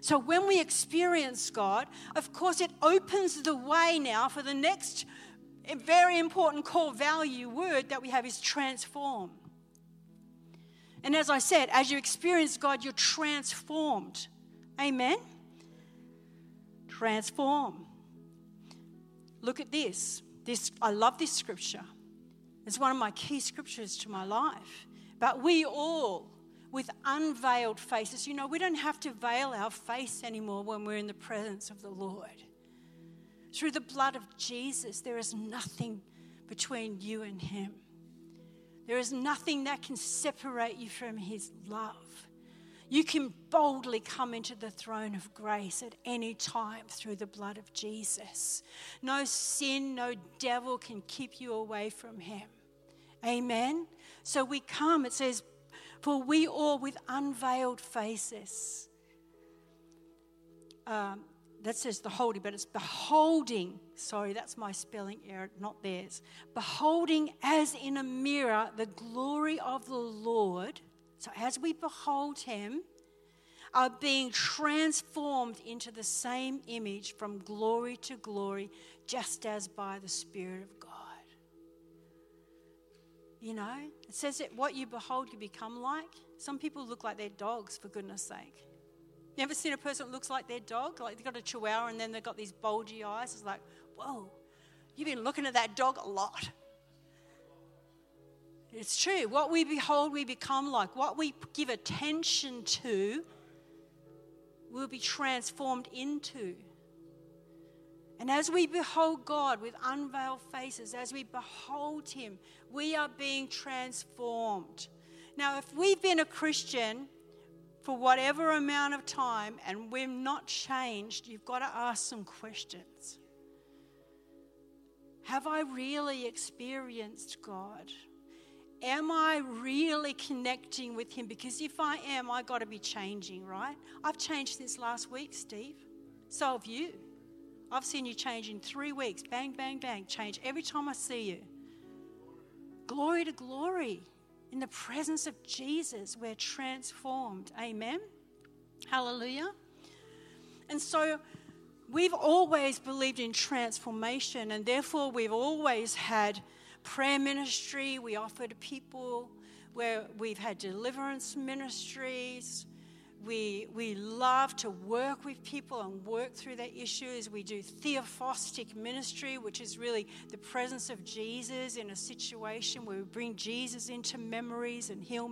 So when we experience God, of course, it opens the way now for the next very important core value word that we have is transform. And as I said, as you experience God, you're transformed. Amen? Transform. Look at this. I love this scripture. It's one of my key scriptures to my life. But we all, with unveiled faces. You know, we don't have to veil our face anymore when we're in the presence of the Lord. Through the blood of Jesus, there is nothing between you and him. There is nothing that can separate you from his love. You can boldly come into the throne of grace at any time through the blood of Jesus. No sin, no devil can keep you away from him. Amen? So we come, it says, for we all with unveiled faces, that says the holy, but it's beholding, sorry, that's my spelling error, not theirs. Beholding as in a mirror the glory of the Lord, so as we behold him, are being transformed into the same image from glory to glory, just as by the Spirit of God. You know, it says that what you behold, you become like. Some people look like their dogs, for goodness sake. You ever seen a person that looks like their dog? Like they've got a chihuahua and then they've got these bulgy eyes. It's like, whoa, you've been looking at that dog a lot. It's true. What we behold, we become like. What we give attention to, we'll be transformed into. And as we behold God with unveiled faces, as we behold him, we are being transformed. Now, if we've been a Christian for whatever amount of time and we're not changed, you've got to ask some questions. Have I really experienced God? Am I really connecting with him? Because if I am, I've got to be changing, right? I've changed since last week, Steve. So have you. I've seen you change in 3 weeks. Bang, bang, bang. Change every time I see you. Glory to glory. In the presence of Jesus, we're transformed. Amen. Hallelujah. And so we've always believed in transformation, and therefore we've always had prayer ministry we offer to people, where we've had deliverance ministries. We love to work with people and work through their issues. We do theophostic ministry, which is really the presence of Jesus in a situation where we bring Jesus into memories and heal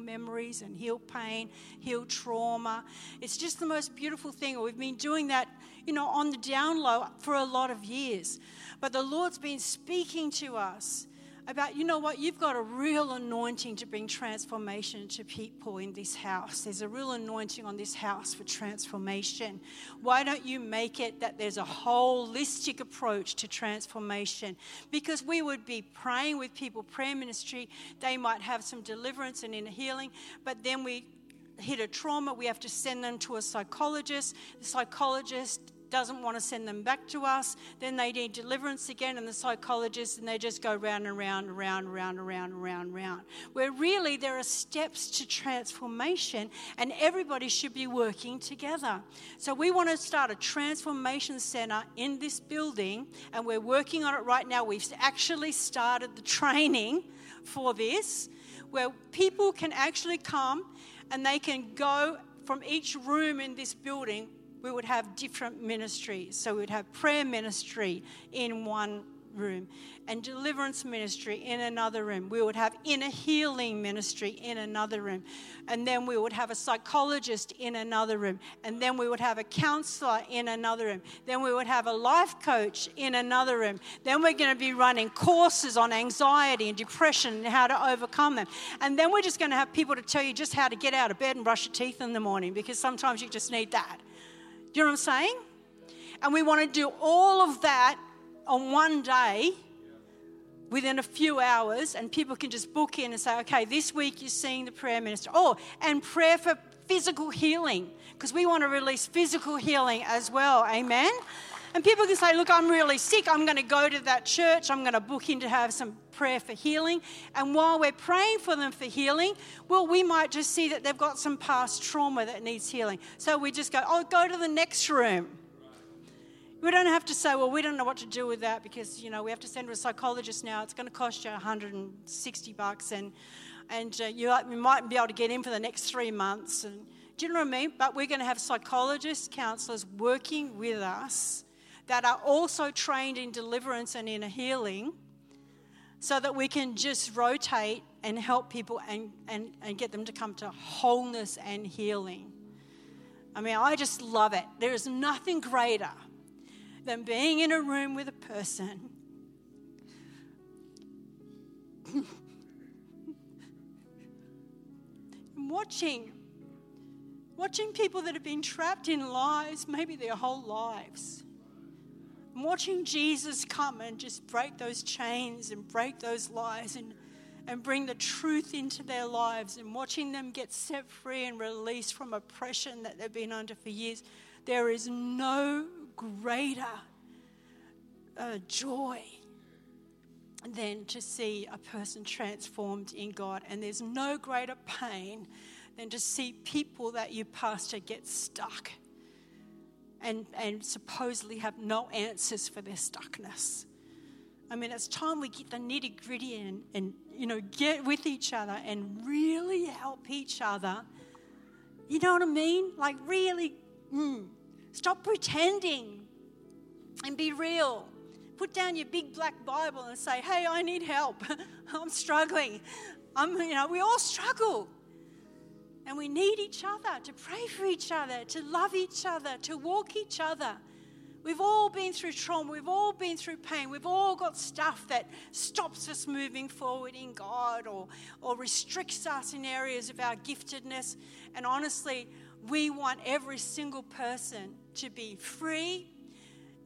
pain, heal trauma. It's just the most beautiful thing. We've been doing that, you know, on the down low for a lot of years. But the Lord's been speaking to us about, you know what, you've got a real anointing to bring transformation to people in this house. There's a real anointing on this house for transformation. Why don't you make it that there's a holistic approach to transformation? Because we would be praying with people, prayer ministry, they might have some deliverance and inner healing, but then we hit a trauma, we have to send them to a psychologist. The psychologist doesn't want to send them back to us, then they need deliverance again and the psychologist, and they just go round and round and round and round and round and round and round. Where really there are steps to transformation and everybody should be working together. So we want to start a transformation centre in this building and we're working on it right now. We've actually started the training for this where people can actually come and they can go from each room in this building. We would have different ministries. So we would have prayer ministry in one room, and deliverance ministry in another room. We would have inner healing ministry in another room. And then we would have a psychologist in another room. And then we would have a counselor in another room. Then we would have a life coach in another room. Then we're going to be running courses on anxiety and depression and how to overcome them. And then we're just going to have people to tell you just how to get out of bed and brush your teeth in the morning, because sometimes you just need that. Do you know what I'm saying? And we want to do all of that on one day within a few hours, and people can just book in and say, okay, this week you're seeing the prayer minister. Oh, and prayer for physical healing, because we want to release physical healing as well. Amen? And people can say, look, I'm really sick. I'm going to go to that church. I'm going to book in to have some prayer for healing. And while we're praying for them for healing, well, we might just see that they've got some past trauma that needs healing. So we just go, oh, go to the next room. We don't have to say, well, we don't know what to do with that because, you know, we have to send to a psychologist now. It's going to cost you $160 and you might be able to get in for the next 3 months. And, do you know what I mean? But we're going to have psychologists, counsellors working with us that are also trained in deliverance and inner healing, so that we can just rotate and help people and get them to come to wholeness and healing. I mean, I just love it. There is nothing greater than being in a room with a person and watching people that have been trapped in lies, maybe their whole lives, and watching Jesus come and just break those chains and break those lies and bring the truth into their lives, and watching them get set free and released from oppression that they've been under for years. There is no greater joy than to see a person transformed in God. And there's no greater pain than to see people that you pastor get stuck and supposedly have no answers for their stuckness. I mean, it's time we get the nitty-gritty and you know, get with each other and really help each other. You know what I mean? Like really, stop pretending and be real. Put down your big black Bible and say, hey, I need help. I'm struggling. We all struggle. And we need each other, to pray for each other, to love each other, to walk each other. We've all been through trauma. We've all been through pain. We've all got stuff that stops us moving forward in God or restricts us in areas of our giftedness. And honestly, we want every single person to be free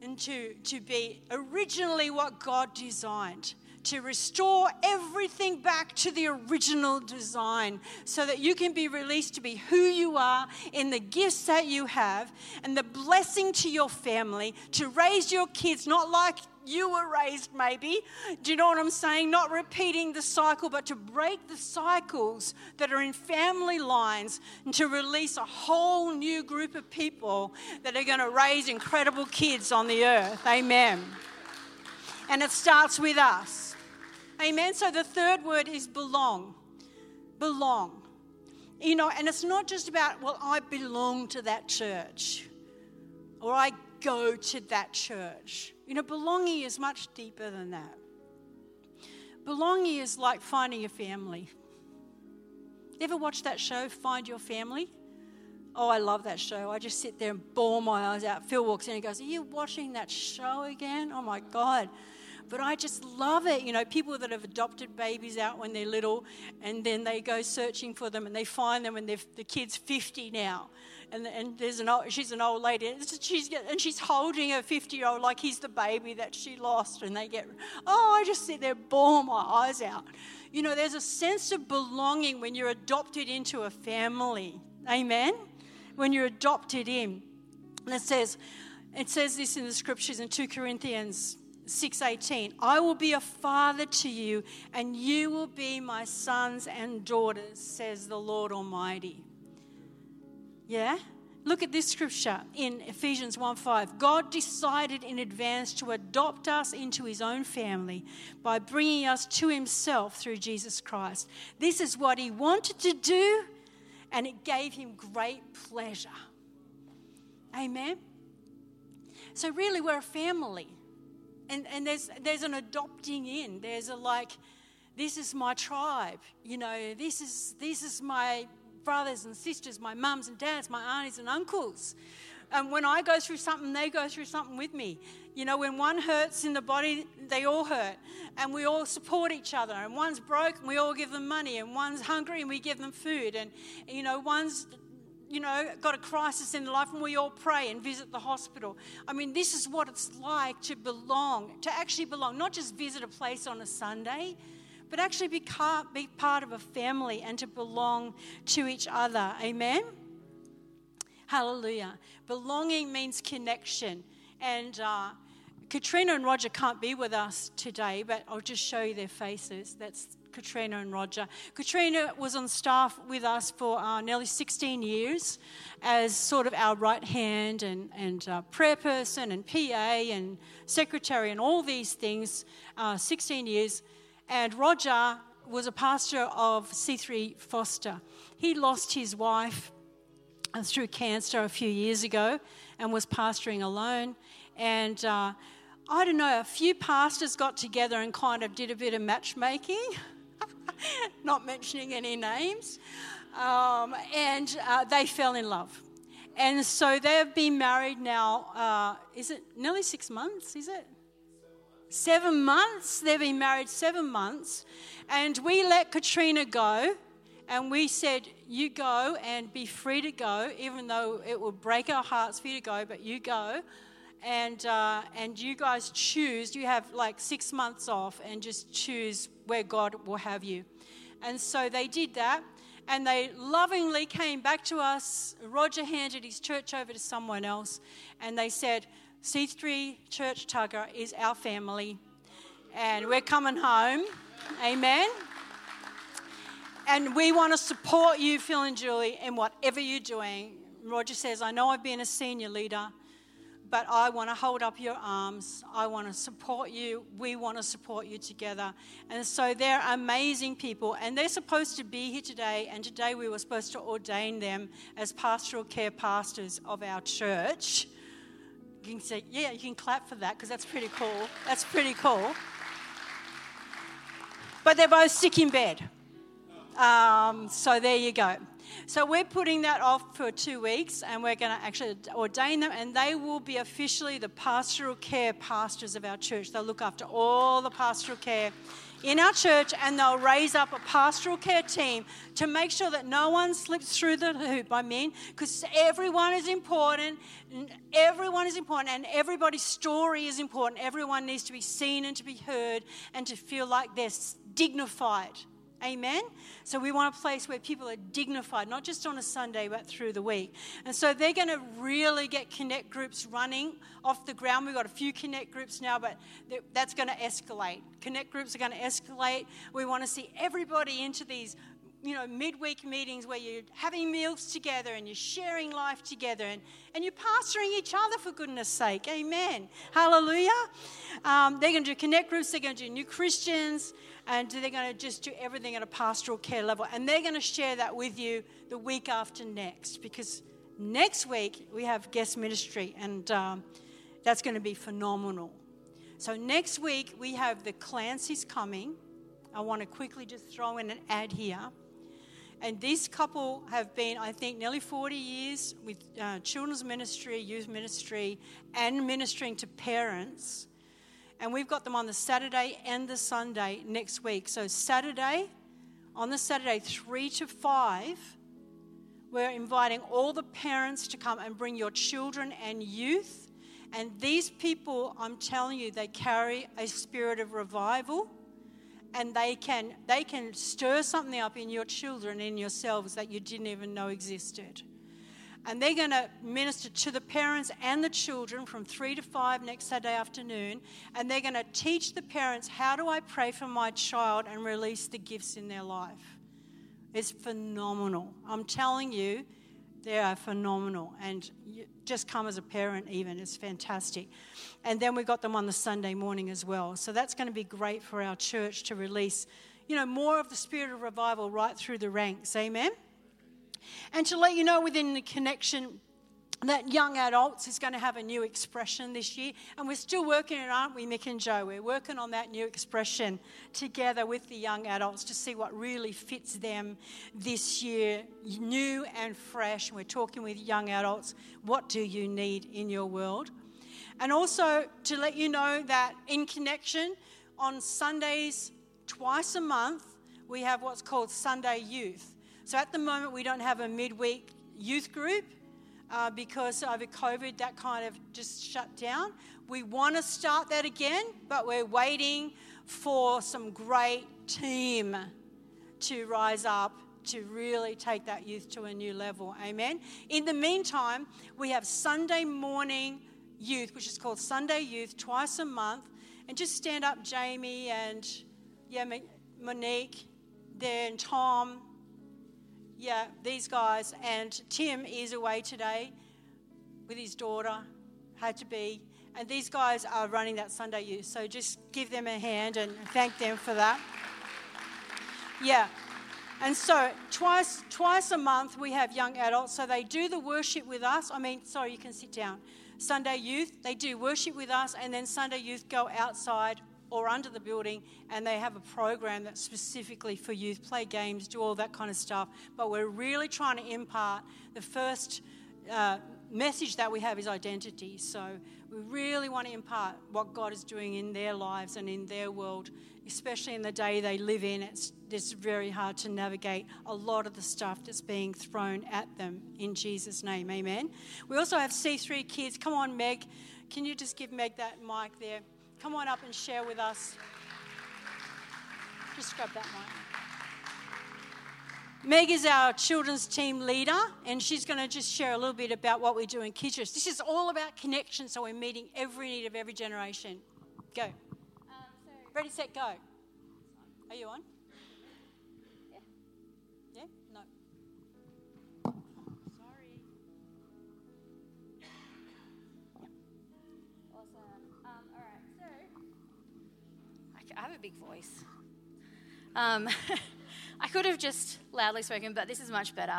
and to be originally what God designed, to restore everything back to the original design, so that you can be released to be who you are in the gifts that you have and the blessing to your family, to raise your kids not like you were raised maybe. Do you know what I'm saying? Not repeating the cycle, but to break the cycles that are in family lines and to release a whole new group of people that are going to raise incredible kids on the earth. Amen. And it starts with us. Amen. So the third word is belong. Belong. You know, and it's not just about, well, I belong to that church or I go to that church. You know, belonging is much deeper than that. Belonging is like finding your family. You ever watch that show, Find Your Family? Oh, I love that show. I just sit there and bawl my eyes out. Phil walks in and goes, are you watching that show again? Oh, my God. But I just love it. You know, people that have adopted babies out when they're little, and then they go searching for them and they find them, and the kid's 50 now. And she's an old lady, and she's holding her 50-year-old like he's the baby that she lost. And they get, I just sit there bawling my eyes out. You know, there's a sense of belonging when you're adopted into a family. Amen? When you're adopted in. And it says this in the scriptures in 2 Corinthians 6:18, I will be a father to you, and you will be my sons and daughters, says the Lord Almighty. Yeah? Look at this scripture in Ephesians 1:5. God decided in advance to adopt us into his own family by bringing us to himself through Jesus Christ. This is what he wanted to do, and it gave him great pleasure. Amen? So really, we're a family. And there's an adopting in. There's a like, this is my tribe. You know, this is my brothers and sisters, my mums and dads, my aunties and uncles. And when I go through something, they go through something with me. You know, when one hurts in the body, they all hurt. And we all support each other. And one's broke, and we all give them money. And one's hungry, and we give them food. And, you know, one's, you know, got a crisis in life, and we all pray and visit the hospital. I mean, this is what it's like to belong, to actually belong. Not just visit a place on a Sunday, but actually be part of a family and to belong to each other. Amen? Hallelujah. Belonging means connection. And Katrina and Roger can't be with us today, but I'll just show you their faces. That's Katrina and Roger. Katrina was on staff with us for nearly 16 years as sort of our right hand and prayer person and PA and secretary and all these things, 16 years. And Roger was a pastor of C3 Foster. He lost his wife through cancer a few years ago and was pastoring alone. And I don't know, a few pastors got together and kind of did a bit of matchmaking, not mentioning any names, and they fell in love. And so they've been married now, is it nearly 6 months, is it? 7 months. They've been married 7 months. And we let Katrina go. And we said, you go and be free to go, even though it will break our hearts for you to go, but you go. And you guys choose. You have like 6 months off and just choose where God will have you. And so they did that. And they lovingly came back to us. Roger handed his church over to someone else. And they said, C3 Church Tugger is our family. And we're coming home. Amen. And we want to support you, Phil and Julie, in whatever you're doing. Roger says, I know I've been a senior leader, but I want to hold up your arms. I want to support you. We want to support you together. And so they're amazing people. And they're supposed to be here today. And today we were supposed to ordain them as pastoral care pastors of our church. You can say, yeah, you can clap for that because that's pretty cool. That's pretty cool. But they're both sick in bed. So there you go. So we're putting that off for 2 weeks and we're going to actually ordain them, and they will be officially the pastoral care pastors of our church. They'll look after all the pastoral care in our church, and they'll raise up a pastoral care team to make sure that no one slips through the hoop, I mean, because everyone is important. Everyone is important, and everybody's story is important. Everyone needs to be seen and to be heard and to feel like they're dignified. Amen? So we want a place where people are dignified, not just on a Sunday, but through the week. And so they're going to really get connect groups running off the ground. We've got a few connect groups now, but that's going to escalate. Connect groups are going to escalate. We want to see everybody into these, you know, midweek meetings where you're having meals together and you're sharing life together and you're pastoring each other, for goodness sake. Amen. Hallelujah. They're going to do connect groups. They're going to do new Christians. And they're going to just do everything at a pastoral care level. And they're going to share that with you the week after next, because next week we have guest ministry, and that's going to be phenomenal. So next week we have the Clancy's coming. I want to quickly just throw in an ad here. And this couple have been, I think, nearly 40 years with children's ministry, youth ministry, and ministering to parents. And we've got them on the Saturday and the Sunday next week. So on the Saturday, 3 to 5, we're inviting all the parents to come and bring your children and youth. And these people, I'm telling you, they carry a spirit of revival, and they can stir something up in your children, in yourselves, that you didn't even know existed. And they're going to minister to the parents and the children from 3 to 5 next Saturday afternoon. And they're going to teach the parents, how do I pray for my child and release the gifts in their life? It's phenomenal. I'm telling you, they are phenomenal. And you just come as a parent even. It's fantastic. And then we got them on the Sunday morning as well. So that's going to be great for our church to release, you know, more of the spirit of revival right through the ranks. Amen? And to let you know, within the connection that young adults is going to have a new expression this year. And we're still working it, aren't we, Mick and Joe? We're working on that new expression together with the young adults to see what really fits them this year, new and fresh. And we're talking with young adults, what do you need in your world? And also to let you know that in Connection, on Sundays twice a month, we have what's called Sunday Youth. So at the moment, we don't have a midweek youth group. Because over COVID, that kind of just shut down. We want to start that again, but we're waiting for some great team to rise up to really take that youth to a new level. Amen. In the meantime, we have Sunday morning youth, which is called Sunday Youth, twice a month. And just stand up, Jamie and Monique there and Tom. Yeah, these guys, and Tim is away today with his daughter, had to be, and these guys are running that Sunday Youth, so just give them a hand and thank them for that. Yeah, and so twice a month we have young adults, so they do the worship with us. You can sit down. Sunday Youth, they do worship with us, and then Sunday Youth go outside or under the building, and they have a program that's specifically for youth, play games, do all that kind of stuff. But we're really trying to impart the first message that we have is identity. So we really want to impart what God is doing in their lives and in their world, especially in the day they live in. It's very hard to navigate a lot of the stuff that's being thrown at them in Jesus' name. Amen. We also have C3 Kids. Come on, Meg. Can you just give Meg that mic there? Come on up and share with us. Just grab that mic. Meg is our children's team leader, and she's going to just share a little bit about what we do in Kids. This is all about connection, so we're meeting every need of every generation. Go. Ready, set, go. Are you on? Yeah. Yeah? No. I have a big voice. I could have just loudly spoken, but this is much better.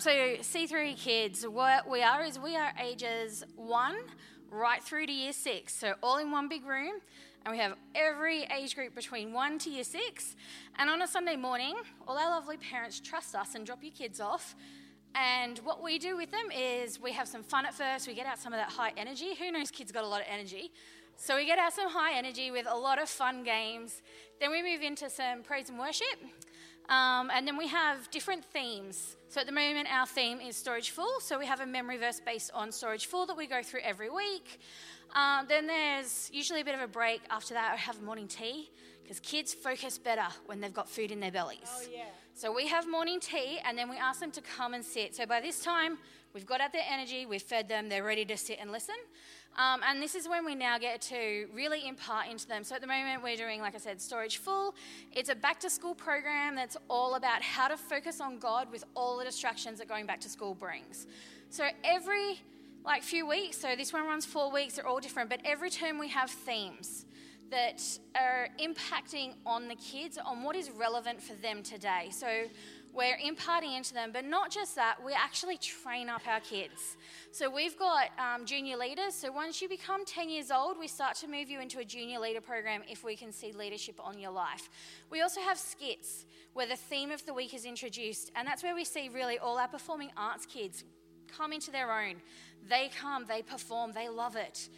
So C3 Kids, what we are is we are ages 1 right through to year 6, so all in one big room, and we have every age group between 1 to year 6, and on a Sunday morning, all our lovely parents trust us and drop your kids off. And what we do with them is we have some fun at first, we get out some of that high energy. Who knows, kids got a lot of energy? So we get out some high energy with a lot of fun games. Then we move into some praise and worship. And then we have different themes. So at the moment, our theme is Storage Full. So we have a memory verse based on Storage Full that we go through every week. Then there's usually a bit of a break. After that, I have morning tea, because kids focus better when they've got food in their bellies. Oh, yeah. So we have morning tea, and then we ask them to come and sit. So by this time, we've got out their energy, we've fed them, they're ready to sit and listen. And this is when we now get to really impart into them. So at the moment we're doing, like I said, Storage Full. It's a back to school program that's all about how to focus on God with all the distractions that going back to school brings. So every few weeks, so this one runs 4 weeks, they're all different, but every term we have themes that are impacting on the kids, on what is relevant for them today. So we're imparting into them, but not just that, we actually train up our kids. So we've got junior leaders. So once you become 10 years old, we start to move you into a junior leader program if we can see leadership on your life. We also have skits where the theme of the week is introduced, and that's where we see really all our performing arts kids come into their own. They come, they perform, they love it.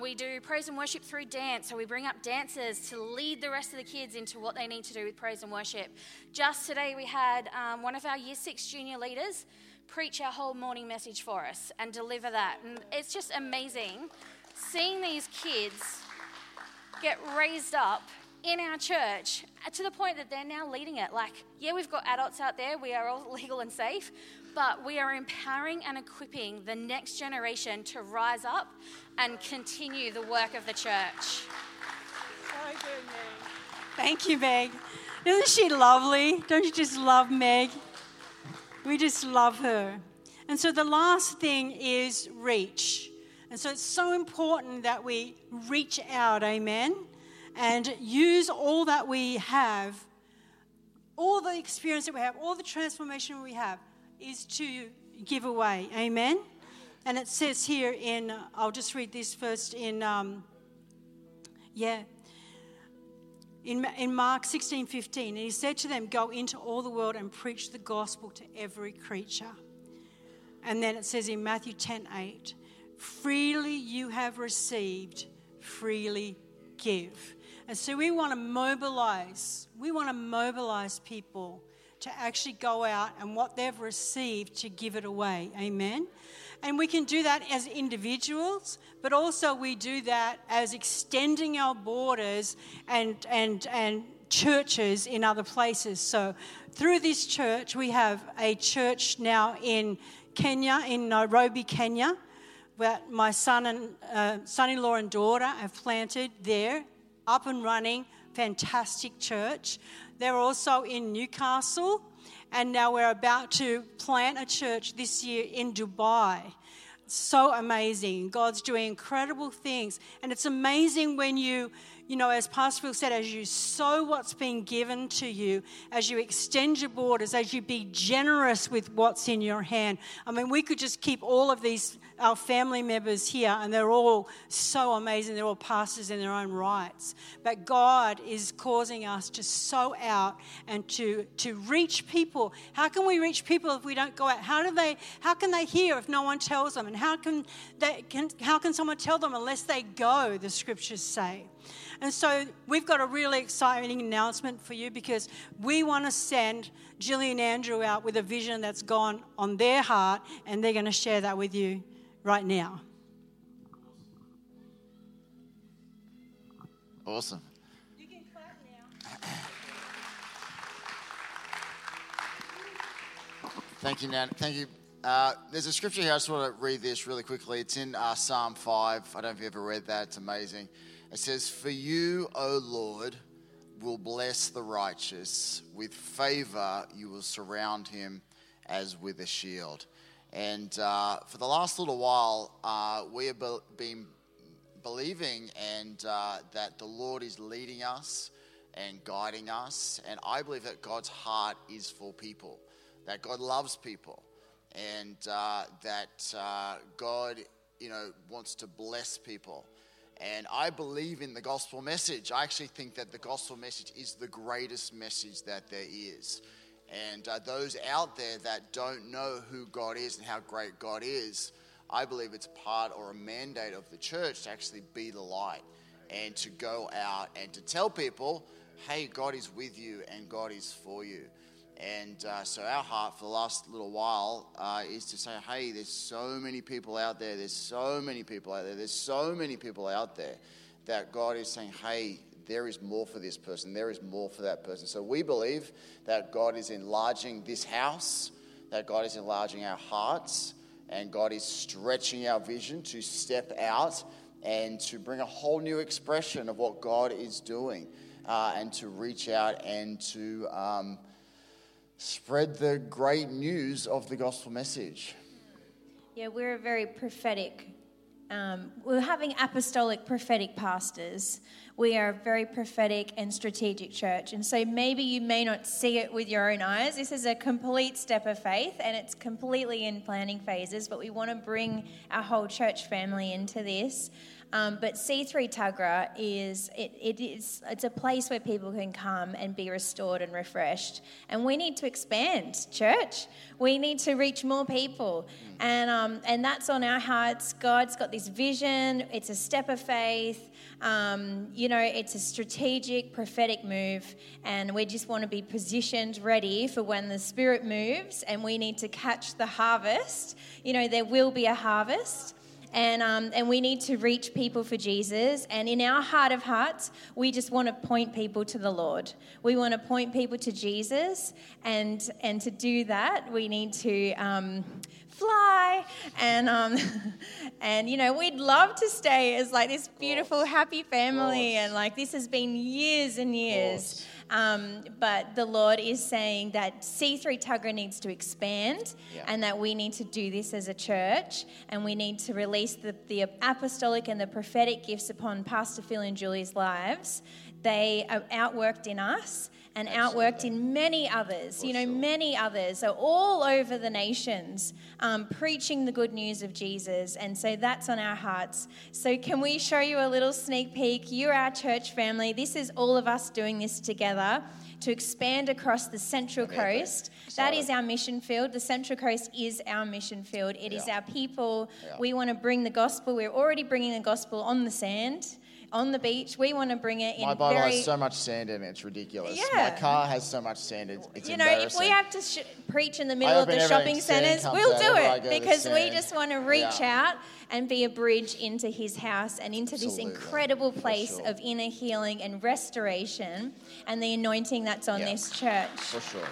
We do praise and worship through dance, so we bring up dancers to lead the rest of the kids into what they need to do with praise and worship. Just today we had one of our year 6 junior leaders preach our whole morning message for us and deliver that. And it's just amazing seeing these kids get raised up in our church to the point that they're now leading it. We've got adults out there, we are all legal and safe, but we are empowering and equipping the next generation to rise up and continue the work of the church. So good, Meg. Thank you, Meg. Isn't she lovely? Don't you just love Meg? We just love her. And so the last thing is reach. And so it's so important that we reach out, amen, and use all that we have, all the experience that we have, all the transformation we have, is to give away. Amen? And it says here in, I'll just read this first in, in Mark 16:15, and he said to them, go into all the world and preach the gospel to every creature. And then it says in Matthew 10:8, freely you have received, freely give. And so we want to mobilize, people to actually go out and what they've received to give it away. Amen. And we can do that as individuals, but also we do that as extending our borders and churches in other places. So through this church, we have a church now in Kenya, in Nairobi, Kenya, where my son and son-in-law and daughter have planted there, up and running, fantastic church. They're also in Newcastle. And now we're about to plant a church this year in Dubai. So amazing. God's doing incredible things. And it's amazing when you know, as Pastor Phil said, as you sow what's been given to you, as you extend your borders, as you be generous with what's in your hand. I mean, we could just keep all of these, our family members here, and they're all so amazing. They're all pastors in their own rights. But God is causing us to sow out and to reach people. How can we reach people if we don't go out? How can they hear if no one tells them? And how can someone tell them unless they go, the scriptures say. And so we've got a really exciting announcement for you, because we want to send Gillian Andrew out with a vision that's gone on their heart, and they're going to share that with you right now. Awesome. You can clap now. Thank you, Nan. Thank you. There's a scripture here. I just want to read this really quickly. It's in Psalm 5. I don't know if you've ever read that. It's amazing. It says, for you, O Lord, will bless the righteous. With favor, you will surround him as with a shield. And for the last little while, we have been believing and that the Lord is leading us and guiding us. And I believe that God's heart is for people, that God loves people, and that God, wants to bless people. And I believe in the gospel message. I actually think that the gospel message is the greatest message that there is. And those out there that don't know who God is and how great God is, I believe it's part or a mandate of the church to actually be the light and to go out and to tell people, hey, God is with you and God is for you. And so our heart for the last little while is to say, hey, there's so many people out there. There's so many people out there. There's so many people out there that God is saying, hey, there is more for this person. There is more for that person. So we believe that God is enlarging this house, that God is enlarging our hearts, and God is stretching our vision to step out and to bring a whole new expression of what God is doing and to reach out and to spread the great news of the gospel message. Yeah, we're a very prophetic, we're having apostolic prophetic pastors. We are a very prophetic and strategic church. And so maybe you may not see it with your own eyes. This is a complete step of faith, and it's completely in planning phases, but we want to bring our whole church family into this. But C3 Tugger it's a place where people can come and be restored and refreshed. And we need to expand, church. We need to reach more people. And that's on our hearts. God's got this vision. It's a step of faith. It's a strategic, prophetic move. And we just want to be positioned ready for when the Spirit moves, and we need to catch the harvest. There will be a harvest. And we need to reach people for Jesus. And in our heart of hearts, we just want to point people to the Lord. We want to point people to Jesus. And to do that, we need to fly. And we'd love to stay as like this beautiful, happy family. And like this has been years and years. But the Lord is saying that C3 Tugger needs to expand, and that we need to do this as a church, and we need to release the apostolic and the prophetic gifts upon Pastor Phil and Julie's lives. They are outworked in us and outworked in many others, many others. So all over the nations, preaching the good news of Jesus. And so that's on our hearts. So can we show you a little sneak peek? You're our church family. This is all of us doing this together to expand across the Central Coast. That is our mission field. The Central Coast is our mission field. It is our people. Yeah. We want to bring the gospel. We're already bringing the gospel on the sand, on the beach. We want to bring it in. My Bible has so much sand in it, it's ridiculous. Yeah. My car has so much sand, it's you know, if we have to preach in the middle of the shopping centres, we'll do it, because we just want to reach out and be a bridge into his house and into this incredible place of inner healing and restoration and the anointing that's on this church. For sure.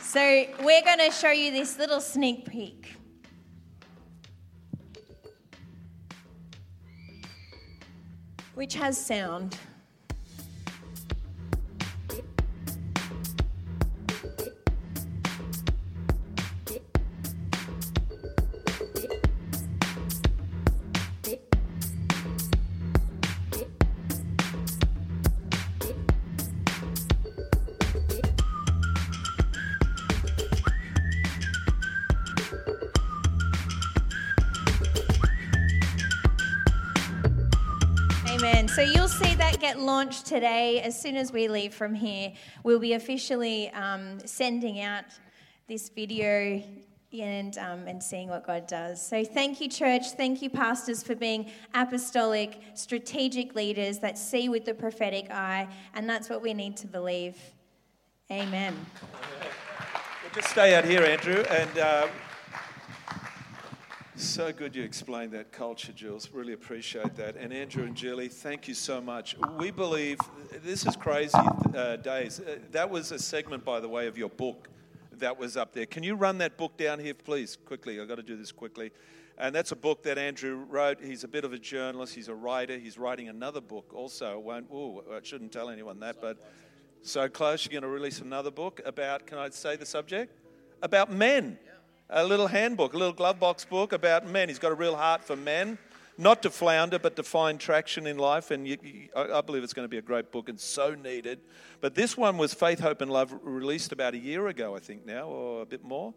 So we're going to show you this little sneak peek. Which has sound. So you'll see that get launched today. As soon as we leave from here, we'll be officially sending out this video and seeing what God does. So thank you, church. Thank you, pastors, for being apostolic, strategic leaders that see with the prophetic eye, and that's what we need to believe. Amen. We'll just stay out here, Andrew, and so good you explained that culture, Jules. Really appreciate that. And Andrew and Jillie, thank you so much. We believe this is crazy days. That was a segment, by the way, of your book that was up there. Can you run that book down here, please, quickly? I've got to do this quickly. And that's a book that Andrew wrote. He's a bit of a journalist. He's a writer. He's writing another book also. I shouldn't tell anyone that, but so close. You're going to release another book about, can I say the subject? About men. A little handbook, a little glove box book about men. He's got a real heart for men, not to flounder, but to find traction in life. And I believe it's going to be a great book and so needed. But this one was Faith, Hope and Love, released about a year ago, I think now, or a bit more.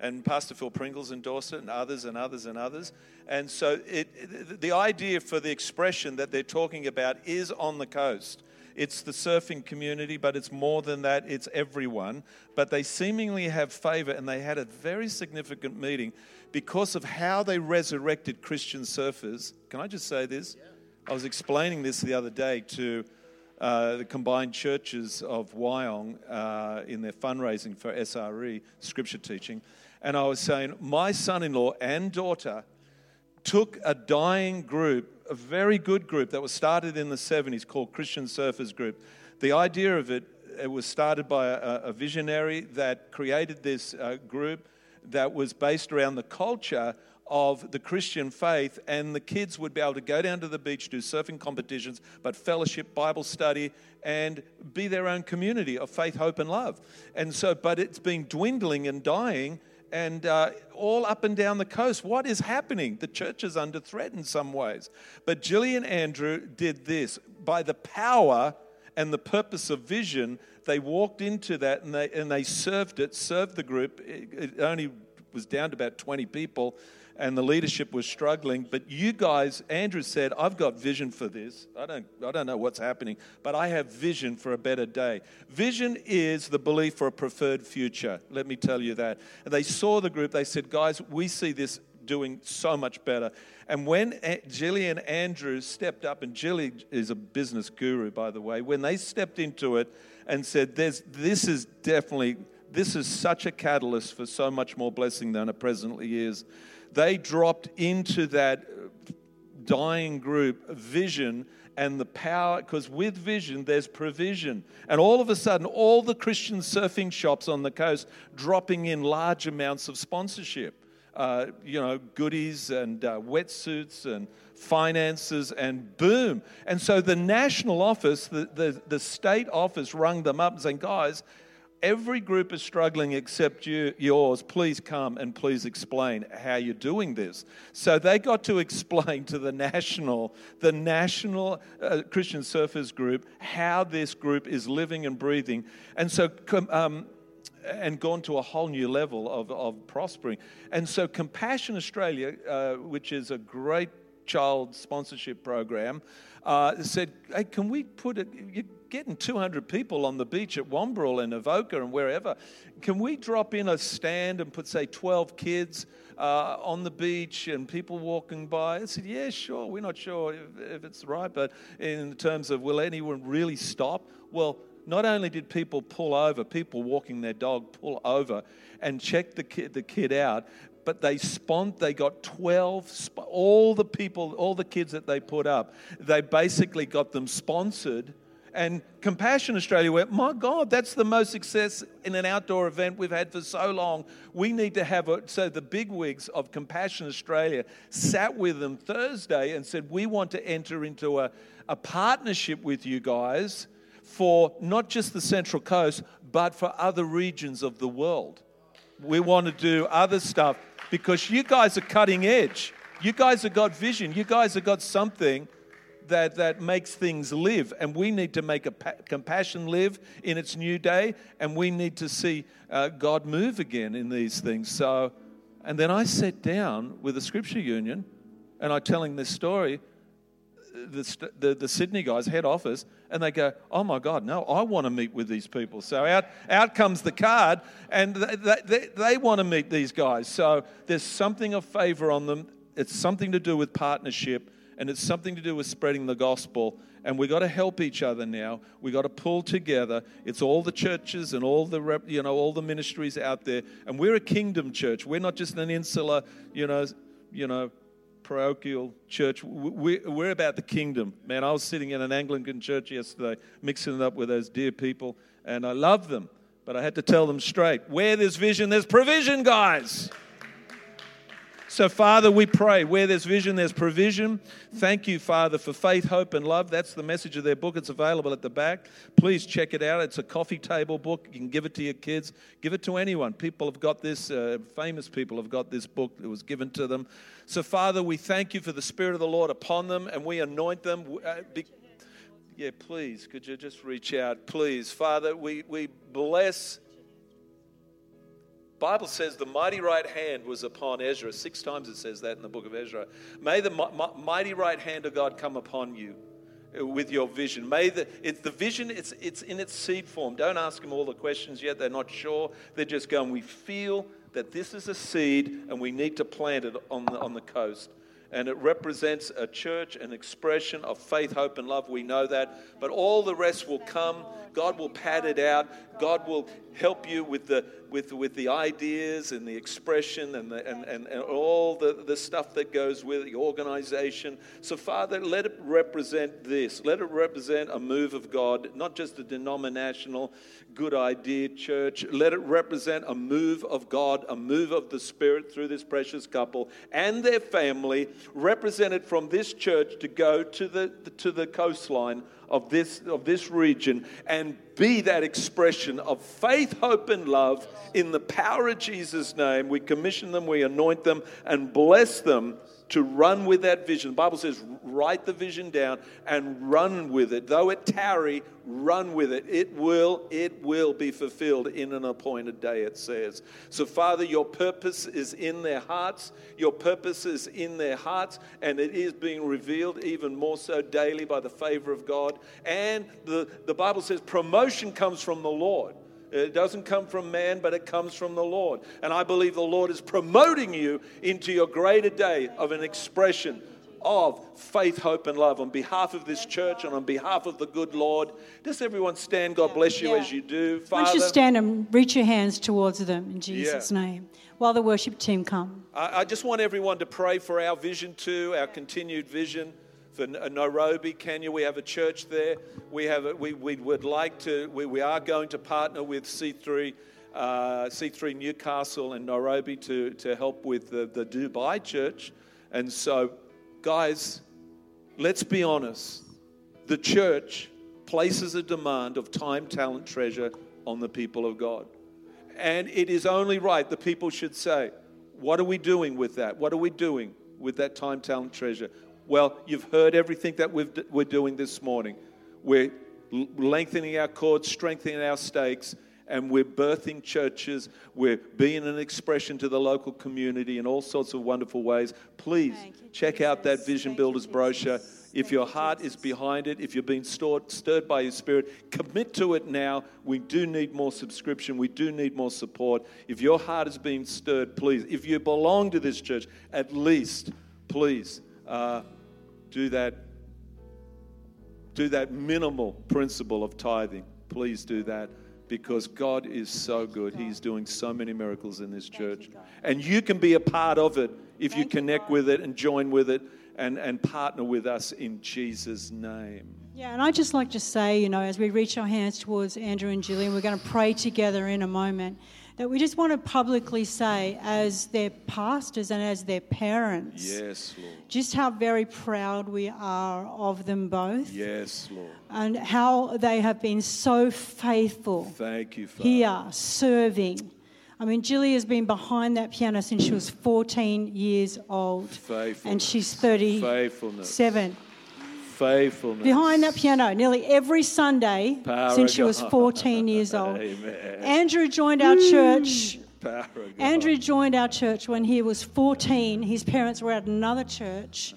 And Pastor Phil Pringle's endorsed it, and others and others and others. And so the idea for the expression that they're talking about is on the coast. It's the surfing community, but it's more than that. It's everyone. But they seemingly have favor, and they had a very significant meeting because of how they resurrected Christian surfers. Can I just say this? Yeah. I was explaining this the other day to the combined churches of Wyong in their fundraising for SRE, scripture teaching. And I was saying, my son-in-law and daughter took a dying group, a very good group that was started in the 70s called Christian Surfers Group. The idea of it was started by a visionary that created this group that was based around the culture of the Christian faith, and the kids would be able to go down to the beach, do surfing competitions, but fellowship, Bible study, and be their own community of faith, hope, and love. And so, but it's been dwindling and dying, and all up and down the coast. What is happening? The church is under threat in some ways. But Gillian Andrew did this. By the power and the purpose of vision, they walked into that and they served the group. It only was down to about 20 people, and the leadership was struggling. But you guys, Andrew said, I've got vision for this. I don't know what's happening, but I have vision for a better day. Vision is the belief for a preferred future. Let me tell you that. And they saw the group. They said, guys, we see this doing so much better. And when Jillie and Andrew stepped up, and Jillie is a business guru, by the way, when they stepped into it and said, this is such a catalyst for so much more blessing than it presently is. They dropped into that dying group vision and the power, because with vision, there's provision. And all of a sudden, all the Christian surfing shops on the coast dropping in large amounts of sponsorship, goodies and wetsuits and finances, and boom. And so the national office, the state office rung them up and saying, guys, every group is struggling except yours. Please come and please explain how you're doing this. So they got to explain to the national Christian Surfers Group how this group is living and breathing. And so and gone to a whole new level of prospering. And so Compassion Australia, which is a great child sponsorship program, said, hey, can we put it, you're getting 200 people on the beach at Wombrel and Avoca and wherever, can we drop in a stand and put, say, 12 kids on the beach and people walking by? I said, yeah, sure, we're not sure if it's right, but in terms of will anyone really stop? Well, not only did people pull over, people walking their dog pull over and check the kid out, but they got 12, all the people, all the kids that they put up, they basically got them sponsored. And Compassion Australia went, my God, that's the most success in an outdoor event we've had for so long. We need to have it. So the bigwigs of Compassion Australia sat with them Thursday and said, we want to enter into a partnership with you guys for not just the Central Coast, but for other regions of the world. We want to do other stuff because you guys are cutting edge. You guys have got vision. You guys have got something that makes things live, and we need to make compassion live in its new day, and we need to see God move again in these things. So, and then I sat down with the Scripture Union, and I'm telling this story, the Sydney guys, head office, and they go, oh my God, no, I want to meet with these people. So out comes the card, and they want to meet these guys. So there's something of favor on them. It's something to do with partnership, and it's something to do with spreading the gospel. And we've got to help each other now. We've got to pull together. It's all the churches and all the all the ministries out there. And we're a kingdom church. We're not just an insular, parochial church. We're about the kingdom. Man, I was sitting in an Anglican church yesterday, mixing it up with those dear people. And I love them. But I had to tell them straight, where there's vision, there's provision, guys. So, Father, we pray, where there's vision, there's provision. Thank you, Father, for faith, hope, and love. That's the message of their book. It's available at the back. Please check it out. It's a coffee table book. You can give it to your kids. Give it to anyone. People have got this. Famous people have got this book. It was given to them. So, Father, we thank you for the Spirit of the Lord upon them, and we anoint them. Yeah, please, could you just reach out? Please, Father, we bless. Bible says the mighty right hand was upon Ezra. 6 times it says that in the book of Ezra. May the mighty right hand of God come upon you with your vision. It's in its seed form. Don't ask them all the questions yet. They're not sure. They're just going, we feel that this is a seed and we need to plant it on the coast. And it represents a church, an expression of faith, hope, and love. We know that. But all the rest will come. God will pad it out. God will help you with the ideas and the expression and all the stuff that goes with the organization. So, Father, let it represent this. Let it represent a move of God, not just a denominational good idea church. Let it represent a move of God, a move of the Spirit through this precious couple and their family, represented from this church to go to the coastline of this region and be that expression of faith, hope, and love in the power of Jesus' name. We commission them, we anoint them, and bless them to run with that vision. The Bible says, write the vision down and run with it. Though it tarry, run with it. It will be fulfilled in an appointed day, it says. So, Father, your purpose is in their hearts. Your purpose is in their hearts, and it is being revealed even more so daily by the favor of God. And the Bible says promotion comes from the Lord. It doesn't come from man, but it comes from the Lord. And I believe the Lord is promoting you into your greater day of an expression of faith, hope, and love on behalf of this church and on behalf of the good Lord. Does everyone stand? God bless you as you do, Father. Why don't you stand and reach your hands towards them in Jesus' name while the worship team come. I just want everyone to pray for our vision too, our continued vision. In Nairobi, Kenya, we have a church there. We are going to partner with C3, C3 Newcastle and Nairobi to help with the Dubai church. And so, guys, let's be honest. The church places a demand of time, talent, treasure on the people of God. And it is only right the people should say, what are we doing with that? What are we doing with that time, talent, treasure? Well, you've heard everything that we're doing this morning. We're lengthening our cords, strengthening our stakes, and we're birthing churches. We're being an expression to the local community in all sorts of wonderful ways. Please check out that Vision Builders brochure. If your heart is behind it, if you're being stirred by His Spirit, commit to it now. We do need more subscription. We do need more support. If your heart is being stirred, please, if you belong to this church, at least, please do that. Do that minimal principle of tithing. Please do that, because God is so good. He's doing so many miracles in this church. And you can be a part of it if you connect with it and join with it. And partner with us in Jesus' name. Yeah, and I'd just like to say, you know, as we reach our hands towards Andrew and Jillian, we're going to pray together in a moment, that we just want to publicly say, as their pastors and as their parents, yes, Lord, just how very proud we are of them both. Yes, Lord. And how they have been so faithful. Thank you, Father. Here, serving. I mean, Jillie has been behind that piano since she was 14 years old. And she's 37. Faithfulness. Behind that piano nearly every Sunday since she was 14 years old. Amen. Andrew joined our church. Andrew joined our church when he was 14. His parents were at another church.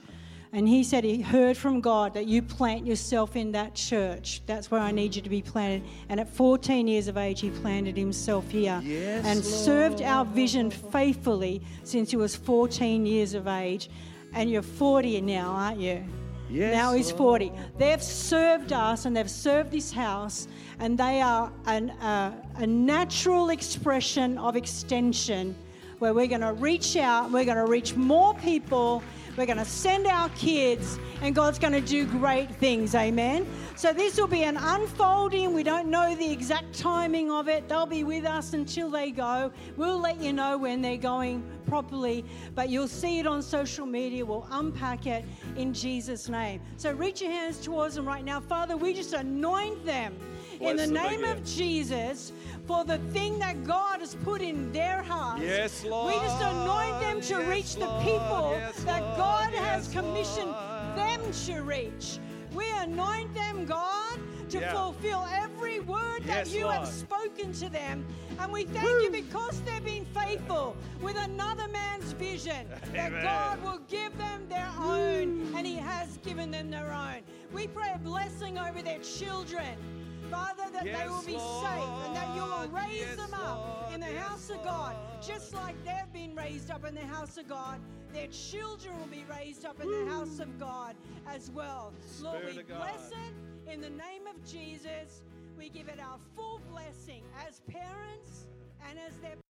And he said he heard from God that you plant yourself in that church. That's where I need you to be planted. And at 14 years of age, he planted himself here, yes, and Lord, served our vision faithfully since he was 14 years of age. And you're 40 now, aren't you? Yes, now he's 40. Lord. They've served us and they've served this house, and they are a natural expression of extension, where we're going to reach out, we're going to reach more people, we're going to send our kids, and God's going to do great things, amen? So this will be an unfolding. We don't know the exact timing of it. They'll be with us until they go. We'll let you know when they're going properly, but you'll see it on social media. We'll unpack it in Jesus' name. So reach your hands towards them right now. Father, we just anoint them in the name of Jesus for the thing that God has put in their hearts. Yes, Lord. We just anoint them to reach the people that God has commissioned them to reach. We anoint them, God, to fulfill every word that you have spoken to them. And we thank you because they've been faithful with another man's vision, that God will give them their own, and He has given them their own. We pray a blessing over their children, Father, that they will be safe, and that you will raise them up in the house of God, just like they've been raised up in the house of God. Their children will be raised up in the house of God as well. Lord, we bless it in the name of Jesus. We give it our full blessing as parents and as their